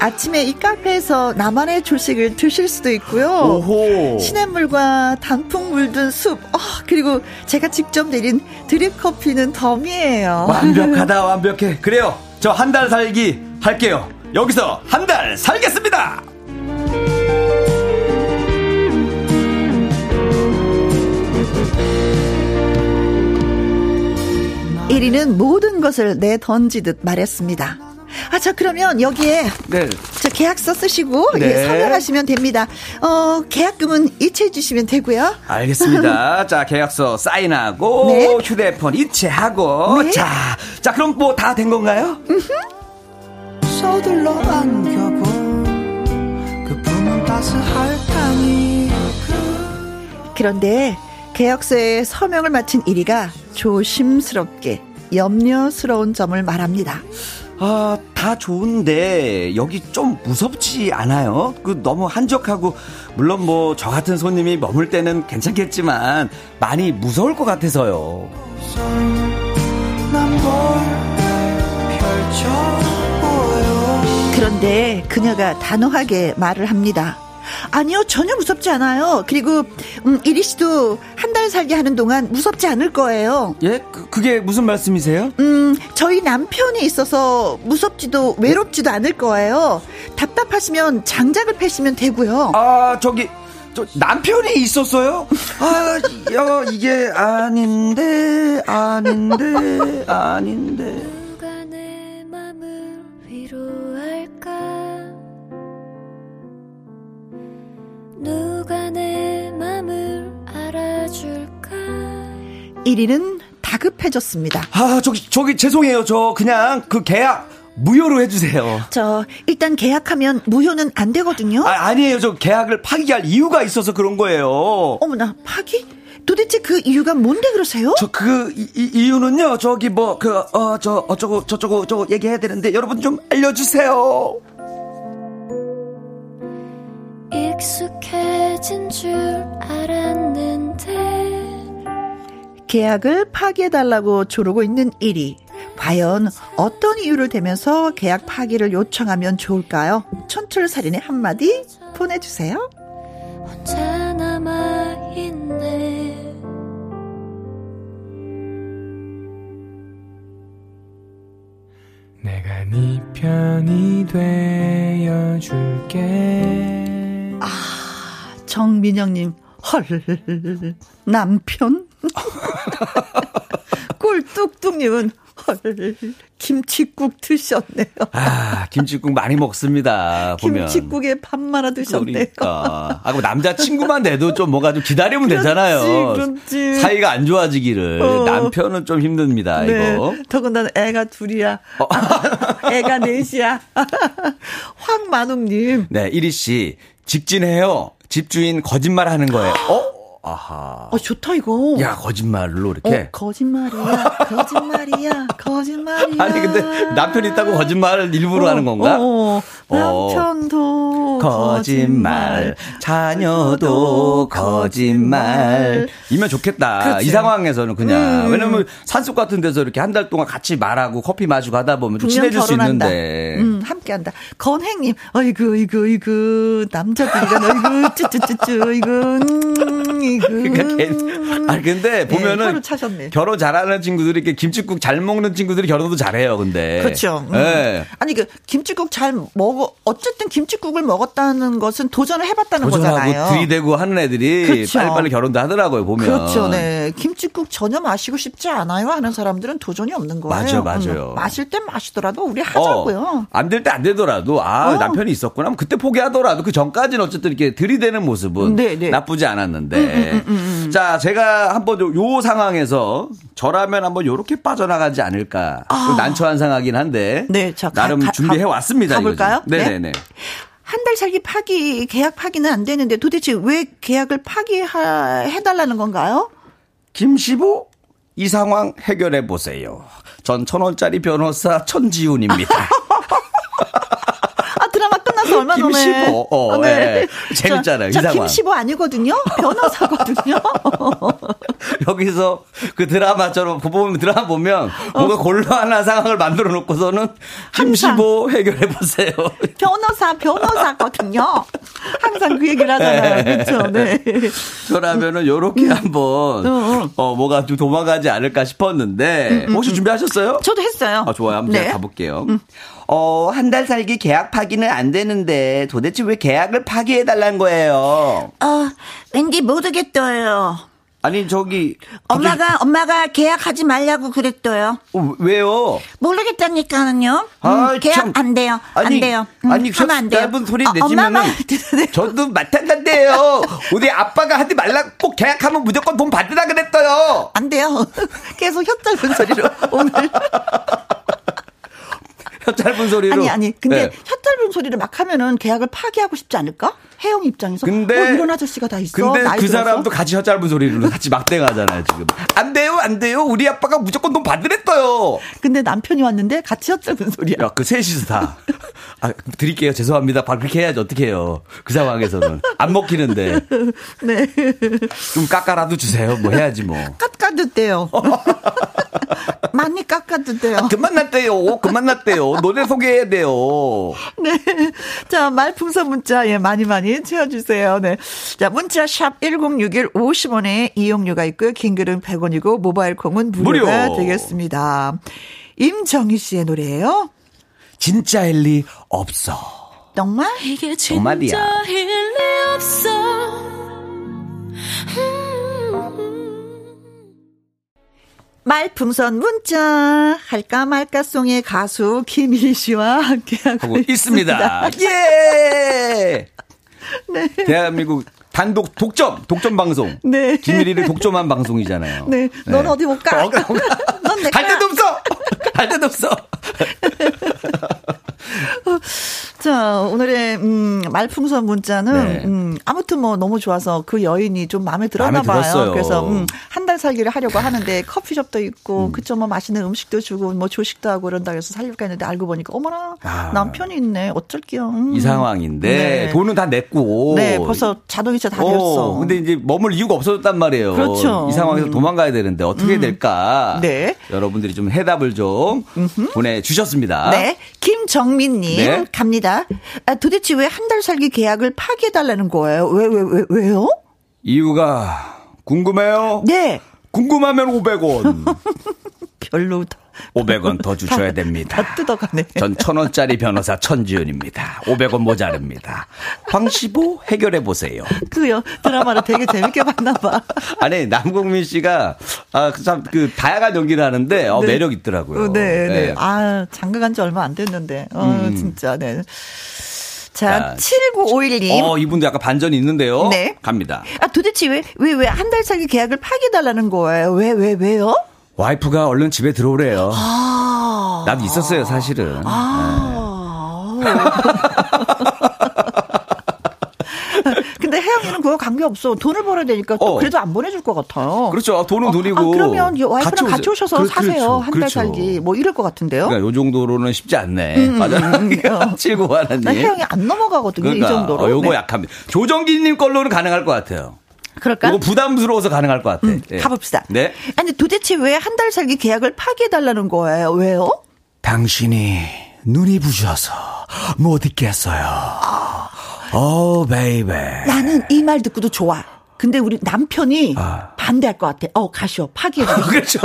아침에 이 카페에서 나만의 조식을 드실 수도 있고요. 오호. 시냇물과 단풍 물든 숲, 그리고 제가 직접 내린 드립 커피는 덤이에요. 완벽하다, 완벽해. 그래요, 저 한 달 살기 할게요. 여기서 한 달 살겠습니다. 이리는 모든 것을 내던지듯 말했습니다. 아, 자, 그러면 여기에, 네, 저 계약서 쓰시고, 네, 예, 서명하시면 됩니다. 계약금은 이체해 주시면 되고요. 알겠습니다. 자, 계약서 사인하고, 네, 휴대폰 이체하고, 네. 자, 그럼 뭐 다 된 건가요? 서둘러 안겨본 그 품은 따스할 테니. 그런데 계약서에 서명을 마친 이리가 조심스럽게 염려스러운 점을 말합니다. 아, 다 좋은데 여기 좀 무섭지 않아요? 그 너무 한적하고 물론 뭐 저 같은 손님이 머물 때는 괜찮겠지만 많이 무서울 것 같아서요. 그런데 그녀가 단호하게 말을 합니다. 아니요, 전혀 무섭지 않아요. 그리고 이리 씨도 한 달 살게 하는 동안 무섭지 않을 거예요. 예? 그게 무슨 말씀이세요? 저희 남편이 있어서 무섭지도 외롭지도 않을 거예요. 답답하시면 장작을 패시면 되고요. 아, 저 남편이 있었어요? 아, 야, 이게 아닌데. 누가 내 맘을 알아줄까? 1위는 다급해졌습니다. 아, 저기 죄송해요. 저 그냥 그 계약 무효로 해주세요. 저 일단 계약하면 무효는 안 되거든요. 아, 아니에요. 저 계약을 파기할 이유가 있어서 그런 거예요. 어머나, 파기? 도대체 그 이유가 뭔데 그러세요? 저 그 이유는요. 저기 뭐 그 저 어쩌고 저쩌고 저거 얘기해야 되는데 여러분 좀 알려주세요. 익숙해진 줄 알았는데 계약을 파기해달라고 조르고 있는 1위. 과연 어떤 이유를 대면서 계약 파기를 요청하면 좋을까요? 촌철살인의 한마디 보내주세요. 혼자 남아있네. 내가 네 편이 되어줄게. 아, 정민영님, 헐, 남편? 꿀뚝뚝님은 헐, 김치국 드셨네요. 아, 김치국 많이 먹습니다, 보면. 김치국에 밥 말아 드셨네요. 그러니까. 아, 그럼 남자친구만 돼도 좀 뭐가 좀 기다리면 그렇지, 되잖아요. 그렇지. 사이가 안 좋아지기를. 남편은 좀 힘듭니다, 네. 이거. 더군다나 애가 둘이야. 애가 넷이야. 황만웅님. 네, 이리씨. 직진해요. 집주인 거짓말 하는 거예요. 어? 아하. 어, 좋다, 이거. 야, 거짓말로, 이렇게. 거짓말이야. 아니, 근데 남편 있다고 거짓말을 일부러 하는 건가? 남편도 거짓말, 자녀도 거짓말. 이면 좋겠다. 그치? 이 상황에서는 그냥. 왜냐면 산속 같은 데서 이렇게 한 달 동안 같이 말하고 커피 마시고 하다 보면 좀 친해질 수 있는데. 함께 한다. 건행님, 어이구, 남자들이란, 쭈쭈쭈쭈. 아니, 근데 보면은 네, 결혼 잘하는 친구들이 이렇게 김치국 잘 먹는 친구들이 결혼도 잘해요, 근데. 그렇죠. 네. 아니, 그 김치국 잘 먹어, 어쨌든 김치국을 먹었다는 것은 도전을 해봤다는 거잖아요. 들이대고 하는 애들이 그렇죠. 빨리빨리 결혼도 하더라고요, 보면. 그렇죠, 네. 김치국 전혀 마시고 싶지 않아요 하는 사람들은 도전이 없는 거예요. 맞아요. 마실 땐 마시더라도 우리 하자고요. 안 될 때 안 되더라도, 아, 남편이 있었구나. 그때 포기하더라도 그 전까지는 어쨌든 이렇게 들이대는 모습은 네네. 나쁘지 않았는데. 자, 제가 한번 요 상황에서 저라면 한번 요렇게 빠져나가지 않을까. 좀 난처한 상황이긴 한데. 네, 저 나름 준비해왔습니다. 가볼까요? 네네네. 네. 한 달 살기 파기, 계약 파기는 안 되는데 도대체 왜 계약을 파기해달라는 건가요? 김시보? 이 상황 해결해 보세요. 전 1,000원짜리 변호사 천지훈입니다. 아, 드라마 끝나서 얼마 전에 김시보. 네. 재밌잖아요. 저 김시보 아니거든요. 변호사거든요. 여기서 그 드라마처럼 드라마 보면 뭔가 곤란한 상황을 만들어 놓고서는 김시보 해결해 보세요. 변호사거든요. 항상 그 얘기를 하잖아요. 네. 그렇죠. 네. 저라면은 요렇게 한번 뭐가 좀 도망가지 않을까 싶었는데 혹시 준비하셨어요? 저도 했어요. 아, 좋아요. 한번 제가 가볼게요. 한 달 살기 계약 파기는 안 되는데 도대체 왜 계약을 파기해달라는 거예요? 왠지 모르겠어요. 아니, 엄마가 계약하지 말라고 그랬어요. 왜요? 모르겠다니까요. 계약 참. 안 돼요. 안 돼요. 아니, 하면 안 돼요. 짧은 소리 내지면은 저도 마찬가지예요. 우리 아빠가 하지 말라고 꼭 계약하면 무조건 돈 받으라 그랬어요. 안 돼요. 계속 혀 짧은 소리로 오늘. 혀 짧은 소리로. 아니 근데 혀 짧은 그런 소리를 막 하면은 계약을 파기하고 싶지 않을까? 혜영 입장에서. 근데 이런 아저씨가 다 있어. 근데 그 들어서? 사람도 같이 혀짧은 소리로 같이 막대가잖아요 지금. 안 돼요, 안 돼요. 우리 아빠가 무조건 돈 받으랬어요. 근데 남편이 왔는데 같이 혀짧은 소리야. 야, 그 셋이서 다. 아, 드릴게요. 죄송합니다. 바로 그렇게 해야지 어떻게 해요? 그 상황에서는 안 먹히는데. 네. 좀 깎아라도 주세요. 뭐 해야지 뭐. 깎아도 돼요. 많이 깎아도 돼요. 아, 그만 났대요. 그만 났대요. 노래 소개해야 돼요. 네. 자, 말풍선 문자, 예, 많이 많이 채워주세요. 네. 자, 문자, 샵 1061 50원에 이용료가 있고요. 긴 글은 100원이고, 모바일 콩은 무료가 되겠습니다. 임정희 씨의 노래예요. 진짜 일리 없어. 정말? 이게 진짜 일리 없어. 말풍선 문자 할까 말까송의 가수 김일희 씨와 함께하고 있습니다. 예. 네. 대한민국 단독 독점 방송. 네. 김일희를 독점한 방송이잖아요. 네. 넌 네. 어디 못 가. 넌 내가 갈 데도 없어. 갈 데도 없어. 자, 오늘의 말풍선 문자는 네. 아무튼 뭐 너무 좋아서 그 여인이 좀 마음에 들었나 봐요. 그래서 한 달 살기를 하려고 하는데 커피숍도 있고 그쵸 뭐 맛있는 음식도 주고 뭐 조식도 하고 그런다 그래서 살려고 했는데 알고 보니까 어머나 아. 남편이 있네 어쩔게요. 이 상황인데 네. 돈은 다 냈고 네 벌써 자동이체 다 되었어. 근데 이제 머물 이유가 없어졌단 말이에요. 그렇죠. 이 상황에서 도망가야 되는데 어떻게 될까? 네. 여러분들이 좀 해답을 좀 보내주셨습니다. 네. 김정민님 네. 갑니다. 아, 도대체 왜 한 달 살기 계약을 파기해달라는 거예요? 왜요? 이유가 궁금해요? 네. 궁금하면 500원. 별로. 500원 더 주셔야 됩니다. 다 뜯어가네. 전 1,000원짜리 변호사 천지윤입니다. 500원 모자릅니다. 황시보 해결해보세요. 그요. 드라마를 되게 재밌게 봤나봐. 아니, 남궁민 씨가, 아, 참, 그, 다양한 연기를 하는데, 네. 매력 있더라고요. 네, 네. 아, 장가간 지 얼마 안 됐는데. 진짜, 네. 자, 7951님. 이분도 약간 반전이 있는데요. 네. 갑니다. 아, 도대체 왜 한 달 살기 계약을 파기해달라는 거예요? 왜요? 와이프가 얼른 집에 들어오래요. 아~ 나도 있었어요, 사실은. 아. 네. 근데 혜영이는 그거 관계없어. 돈을 벌어야 되니까 또 그래도 안 보내줄 것 같아요. 그렇죠. 돈은 돈이고. 아, 그러면 와이프랑 같이 오셔서 사세요. 한 달 살기. 뭐 이럴 것 같은데요. 그러니까 요 정도로는 쉽지 않네. 맞아요. 7951님. 나 혜영이 안 넘어가거든요. 그러니까, 이 정도로. 요거 네. 약합니다. 조정기님 걸로는 가능할 것 같아요. 그럴까? 이거 부담스러워서 가능할 것 같아. 예. 가봅시다. 네. 아니 도대체 왜 한 달 살기 계약을 파기해달라는 거예요? 왜요? 당신이 눈이 부셔서 못 있겠어요. 베이베. 나는 이 말 듣고도 좋아. 근데 우리 남편이 반대할 것 같아. 가시오. 파기해주세요. 그렇죠.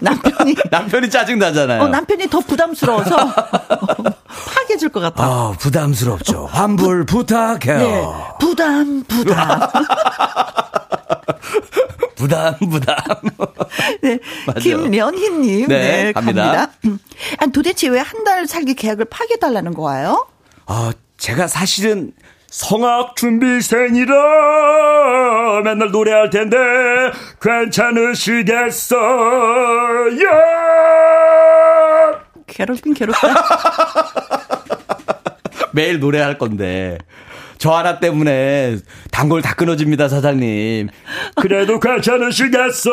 남편이. 남편이 짜증나잖아요. 남편이 더 부담스러워서 파기해줄 것 같아. 부담스럽죠. 환불 부탁해요. 네. 부담. 부담. 네. 김련희님. 네. 갑니다. 아니, 도대체 왜 한 달 살기 계약을 파기해달라는 거예요? 제가 사실은 성악준비생이라 맨날 노래할 텐데 괜찮으시겠어요? 괴롭다. 매일 노래할 건데 저 하나 때문에 단골 다 끊어집니다, 사장님. 그래도 괜찮으시겠어요?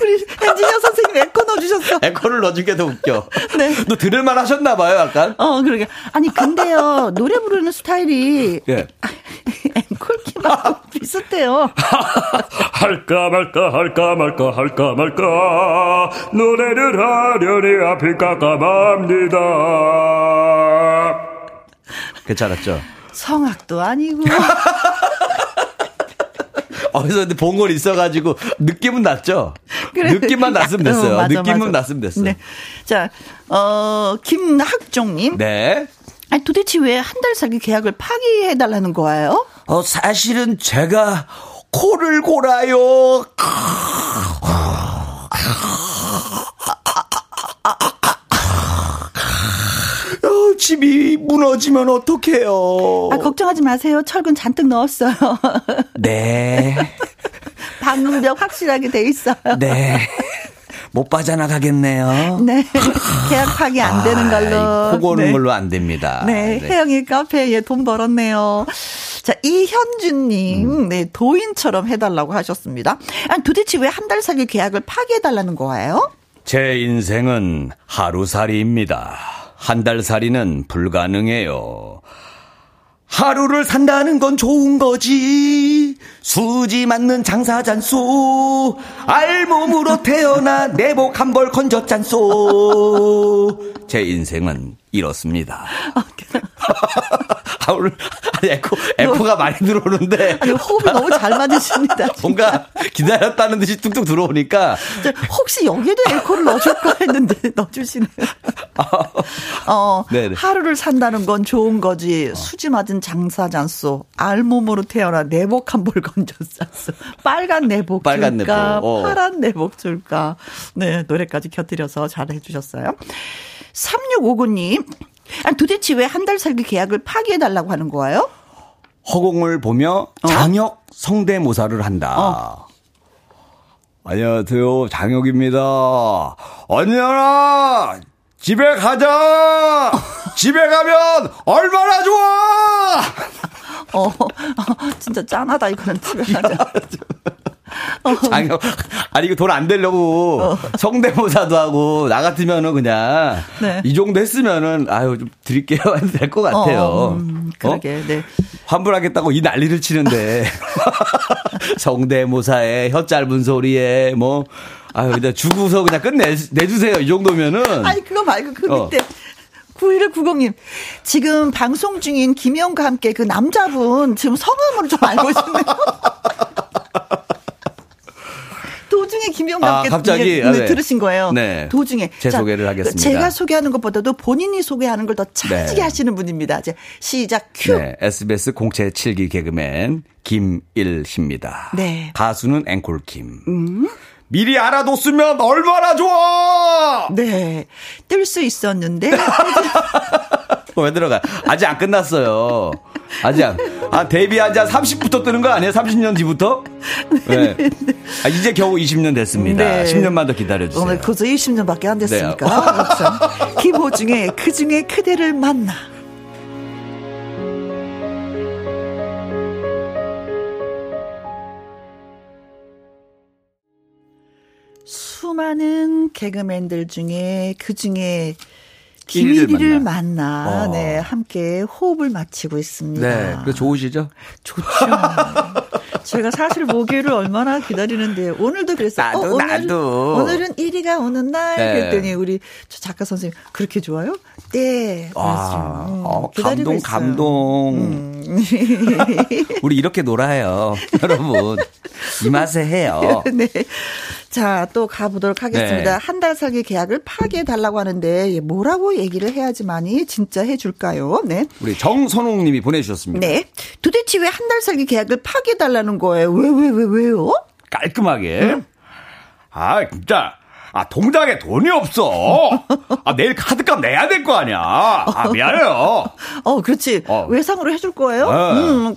우리 엔지니어 선생님 에코 넣어주셨어. 에코를 넣어준 게 더 웃겨. 네. 너 들을만 하셨나봐요, 약간. 그러게. 아니, 근데요, 노래 부르는 스타일이. 예. 앵콜키하고 비슷해요. 할까 말까. 노래를 하려니 앞이 깜깜합니다. 괜찮았죠? 성악도 아니고. 그래서 근데 봉골 있어가지고 느낌은 났죠. 그래. 느낌만 났으면 됐어요. 맞아. 났으면 됐어요. 네. 자, 김학종님. 네. 아니 도대체 왜 한 달 살기 계약을 파기해달라는 거예요? 사실은 제가 코를 골아요. 집이 무너지면 어떡해요. 걱정하지 마세요. 철근 잔뜩 넣었어요. 네. 방문벽 확실하게 돼 있어요. 네. 못 빠져나가겠네요. 네. 계약 파기 안 되는 걸로. 그거는 네. 걸로 안 됩니다. 네. 네. 혜영이 카페에 돈 벌었네요. 자, 이현주님, 네, 도인처럼 해달라고 하셨습니다. 아니, 도대체 왜 한 달 사기 계약을 파기해달라는 거예요? 제 인생은 하루살이입니다. 한 달 살이는 불가능해요. 하루를 산다는 건 좋은 거지. 수지 맞는 장사 잔소. 알몸으로 태어나 내복 한 벌 건졌 잔소. 제 인생은 이렇습니다. 아, 오늘 F가 많이 들어오는데. 아니, 호흡이 너무 잘 맞으십니다. 뭔가 기다렸다는 듯이 뚝뚝 들어오니까. 혹시 여기에도 에코를 넣어줄까 했는데 넣어주시네요. 하루를 산다는 건 좋은 거지. 수지 맞은 장사 잔소. 알몸으로 태어나 내복 한 벌 건졌었어. 빨간 내복 빨간 줄까 내복. 파란 내복 줄까. 네, 노래까지 곁들여서 잘 해주셨어요. 3659님. 아니, 도대체 왜 한 달 살기 계약을 파기해달라고 하는 거예요? 허공을 보며 장혁 성대모사를 한다. 안녕하세요, 장혁입니다. 언니야, 집에 가자. 집에 가면 얼마나 좋아. 진짜 짠하다 이거는. 집에 가자. 장혁, 아니 이거 돈 안 되려고 성대모사도 하고 나 같으면은 그냥 네. 이 정도 했으면은 아유 좀 드릴게요 해도 될 것 같아요. 그러게. 네. 환불하겠다고 이 난리를 치는데 성대모사에 혀 짧은 소리에 뭐 아유 그냥 주고서 그냥 내주세요 이 정도면은. 아니 그거 말고 그 밑에. 9190님, 지금 방송 중인 김영과 함께 그 남자분 지금 성함으로 좀 알고 있네요. 도중에 김영과 함께 갑자기 네. 들으신 거예요. 네. 도중에. 제 소개를 하겠습니다. 제가 소개하는 것보다도 본인이 소개하는 걸 더 찰지게 네. 하시는 분입니다. 이제 시작 큐. 네. SBS 공채 7기 개그맨 김일희입니다. 네. 가수는 앵콜 김. 미리 알아뒀으면 얼마나 좋아! 네. 뜰 수 있었는데. 왜 들어가? 아직 안 끝났어요. 아직 안. 아, 데뷔한 지 한 30부터 뜨는 거 아니에요? 30년 뒤부터? 네. 아, 이제 겨우 20년 됐습니다. 네. 10년만 더 기다려주세요. 오늘 그저 20년밖에 안 됐으니까. 네. 그렇죠. 기보 중에 그 중에 그대를 만나. 수많은 개그맨들 중에 그중에 김일이를 만나 네, 함께 호흡을 마치고 있습니다. 네, 그거 좋으시죠? 좋죠. 제가 사실 목요일을 얼마나 기다리는데 오늘도 그랬어요. 나도. 오늘은 1위가 오는 날 네. 그랬더니 우리 작가 선생님 그렇게 좋아요? 네. 아, 기다리고 있어요. 감동. 우리 이렇게 놀아요. 여러분. 이 맛에 해요. 네. 자, 또 가보도록 하겠습니다. 네. 한 달 살기 계약을 파기해달라고 하는데 뭐라고 얘기를 해야지만이 진짜 해줄까요? 네. 우리 정선홍 님이 보내주셨습니다. 네. 도대체 왜 한 달 살기 계약을 파기해달라는 거예요? 왜요? 깔끔하게. 아, 진짜. 아, 통장에 돈이 없어. 아, 내일 카드값 내야 될 거 아니야. 아, 미안해요. 그렇지. 외상으로 해줄 거예요? 네. 그러면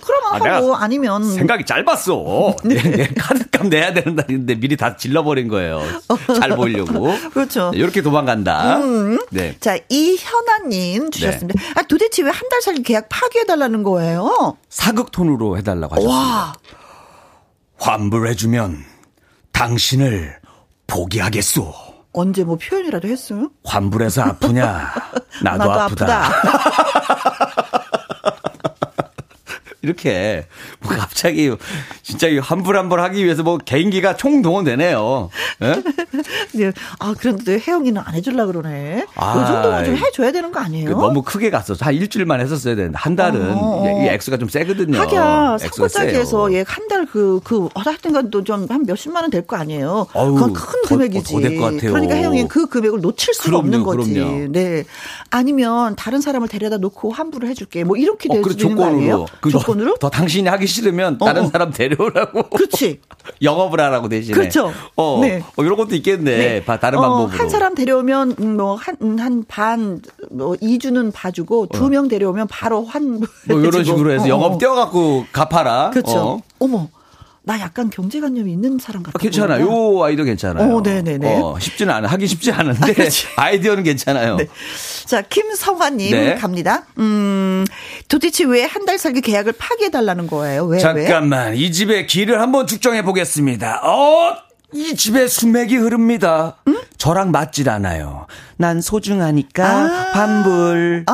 하고, 아니면. 생각이 짧았어. 네. 내일 카드값 내야 되는 날인데 미리 다 질러버린 거예요. 잘 보이려고. 그렇죠. 이렇게 도망간다. 네. 자, 이현아님 주셨습니다. 네. 아, 도대체 왜 한 달 살기 계약 파기해달라는 거예요? 사극톤으로 해달라고 하셨습니다. 와. 환불해주면 당신을 포기하겠소. 언제 뭐 표현이라도 했어요? 환불해서 아프냐? 나도 아프다. 이렇게 뭐 갑자기 진짜 환불 한번 하기 위해서 뭐 개인기가 총동원되네요. 네? 네. 아 그런데 혜영이는 안 해주려고 그러네. 이 정도는 좀 해줘야 되는 거 아니에요? 너무 크게 갔었어. 한 일주일만 했었어야 되는데 한 달은 이 액수가 좀 세거든요. 하기야 삼고짜리에서 얘 한 달 그 하여튼간도 좀 한 몇십만 원 될 거 아니에요. 그건 큰 금액이지. 될 것 같아요. 그러니까 혜영이는 그 금액을 놓칠 수가 없는 거지. 그럼요. 네. 아니면 다른 사람을 데려다 놓고 환불을 해줄게. 뭐 이렇게 될 수 있는 거 아니에요? 더 당신이 하기 싫으면 다른 사람 데려오라고. 그렇지. 영업을 하라고 대신에. 그렇죠. 네. 이런 것도 있겠네. 네. 다른 방법으로. 한 사람 데려오면 뭐 한 반 뭐 2주는 봐주고 두 명 데려오면 바로 환불. 뭐 이런 식으로 해서 영업 떼어갖고 갚아라. 그렇죠. 어머. 나 약간 경제관념이 있는 사람 같아요. 아, 괜찮아. 요 아이디어 괜찮아요. 오, 네네네. 쉽지는 않아. 하기 쉽지 않은데 아이디어는 괜찮아요. 네. 자, 김성환님 네. 갑니다. 도대체 왜 한 달 살기 계약을 파기해달라는 거예요? 왜? 잠깐만. 왜? 이 집의 길을 한번 측정해 보겠습니다. 이 집에 수맥이 흐릅니다. 응? 저랑 맞질 않아요. 난 소중하니까 환불.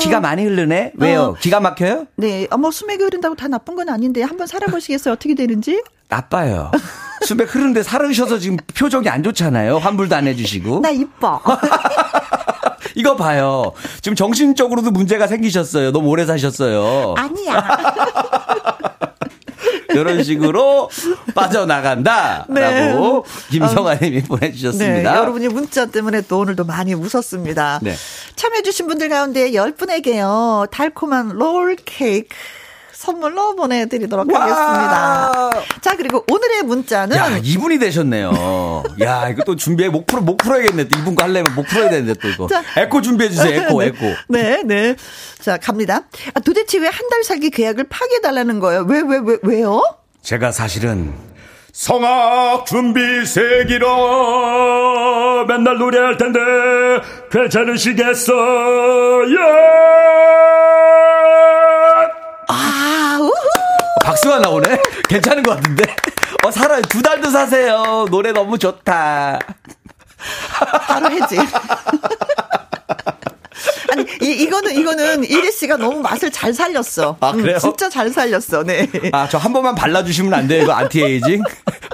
기가 많이 흐르네. 왜요? 기가 막혀요? 네. 뭐 수맥이 흐른다고 다 나쁜 건 아닌데 한번 살아보시겠어요? 어떻게 되는지? 나빠요. 수맥 흐르는데 살으셔서 지금 표정이 안 좋잖아요. 환불도 안 해주시고. 나 이뻐. 이거 봐요. 지금 정신적으로도 문제가 생기셨어요. 너무 오래 사셨어요. 아니야. 이런 식으로 빠져나간다라고 네. 김성아님이 보내주셨습니다. 네, 여러분이 문자 때문에 또 오늘도 많이 웃었습니다. 네. 참여해주신 분들 가운데 10분에게요. 달콤한 롤케이크 선물로 보내드리도록 하겠습니다. 자, 그리고 오늘의 문자는. 야, 이분이 되셨네요. 야, 이거 또 준비해. 목 풀어야겠네. 또 이분 거 하려면 목 풀어야 되는데 또 이거. 자, 에코 준비해주세요. 에코. 네, 네. 자, 갑니다. 도대체 왜 한 달 살기 계약을 파기해달라는 거예요? 왜요? 제가 사실은 성악 준비 세기로 맨날 노래할 텐데 괜찮으시겠어요? 박수가 나오네. 괜찮은 것 같은데. 살아요. 2달도 사세요. 노래 너무 좋다. 바로 해지. 아니, 이거는 이리 씨가 너무 맛을 잘 살렸어. 아, 그래요? 진짜 잘 살렸어. 네. 아, 저 한 번만 발라주시면 안 돼요. 이거 안티에이징.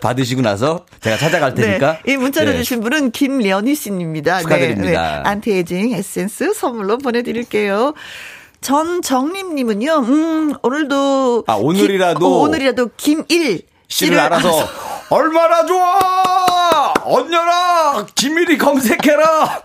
받으시고 나서 제가 찾아갈 테니까. 네. 이 문자를 네. 주신 분은 김련희 씨입니다. 축하드립니다. 네. 안티에이징 에센스 선물로 보내드릴게요. 전정림님은요, 오늘도. 아, 오늘이라도 김일 씨를 알아서. 얼마나 좋아! 언녀라! 김일이 검색해라!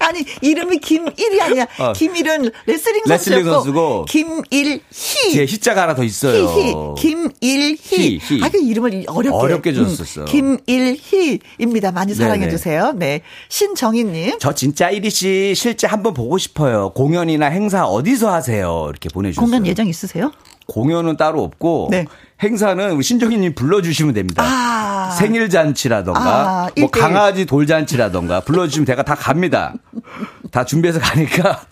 아니, 이름이 김일이 아니야. 김일은 레슬링 선수고. 김일희. 제 희자가 하나 더 있어요. 김일희. 아, 그 이름을 어렵게 줬었어요. 김일희입니다. 많이 사랑해주세요. 네. 신정희님. 저 진짜 이리씨 실제 한번 보고 싶어요. 공연이나 행사 어디서 하세요? 이렇게 보내주셨어요. 공연 예정 있으세요? 공연은 따로 없고 네. 행사는 우리 신정희님 불러주시면 됩니다. 생일 잔치라던가 뭐 강아지 돌잔치라던가 불러주시면 제가 다 갑니다. 다 준비해서 가니까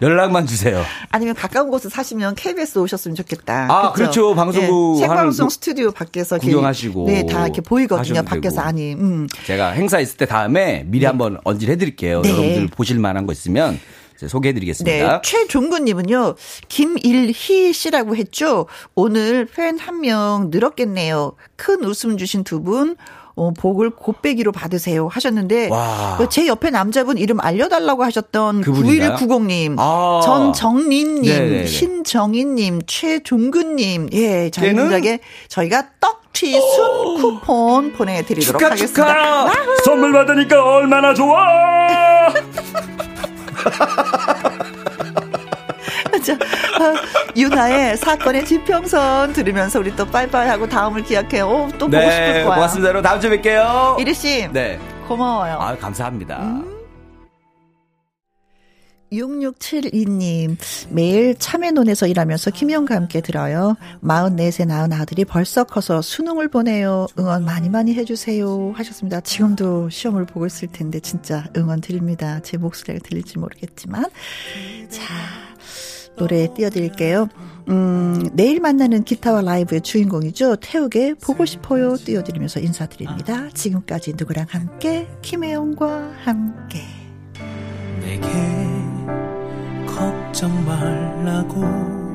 연락만 주세요. 아니면 가까운 곳에 사시면 KBS 오셨으면 좋겠다. 아 그렇죠. 방송국 네. 생방송 스튜디오 밖에서 구경하시고 네, 다 이렇게 보이거든요. 밖에서 아니. 제가 행사 있을 때 다음에 미리 네. 한번 언질해드릴게요. 네. 여러분들 보실 만한 거 있으면. 소개해드리겠습니다. 네, 최종근님은요. 김일희 씨라고 했죠. 오늘 팬 한 명 늘었겠네요. 큰 웃음 주신 두 분 복을 곱빼기로 받으세요 하셨는데 와. 제 옆에 남자분 이름 알려달라고 하셨던 9190님, 전정린님, 신정인님, 최종근님 예, 정인하게 저희가 떡튀순 쿠폰 보내드리도록 하겠습니다. 선물 받으니까 얼마나 좋아. 자, 유나의 사건의 지평선 들으면서 우리 또 빠이빠이 하고 다음을 기약해. 또 네, 보고 싶을 거야. 고맙습니다. 여러분 다음 주에 뵐게요. 이리 씨, 네, 고마워요. 아, 감사합니다. 6672님 매일 참외논에서 일하면서 김영과 함께 들어요. 44세 낳은 아들이 벌써 커서 수능을 보내요. 응원 많이 해주세요 하셨습니다. 지금도 시험을 보고 있을 텐데 진짜 응원 드립니다. 제 목소리가 들릴지 모르겠지만 자 노래 띄워드릴게요. 내일 만나는 기타와 라이브의 주인공이죠. 태욱의 보고 싶어요 띄워드리면서 인사드립니다. 지금까지 누구랑 함께 김혜영과 함께 내게 걱정 말라고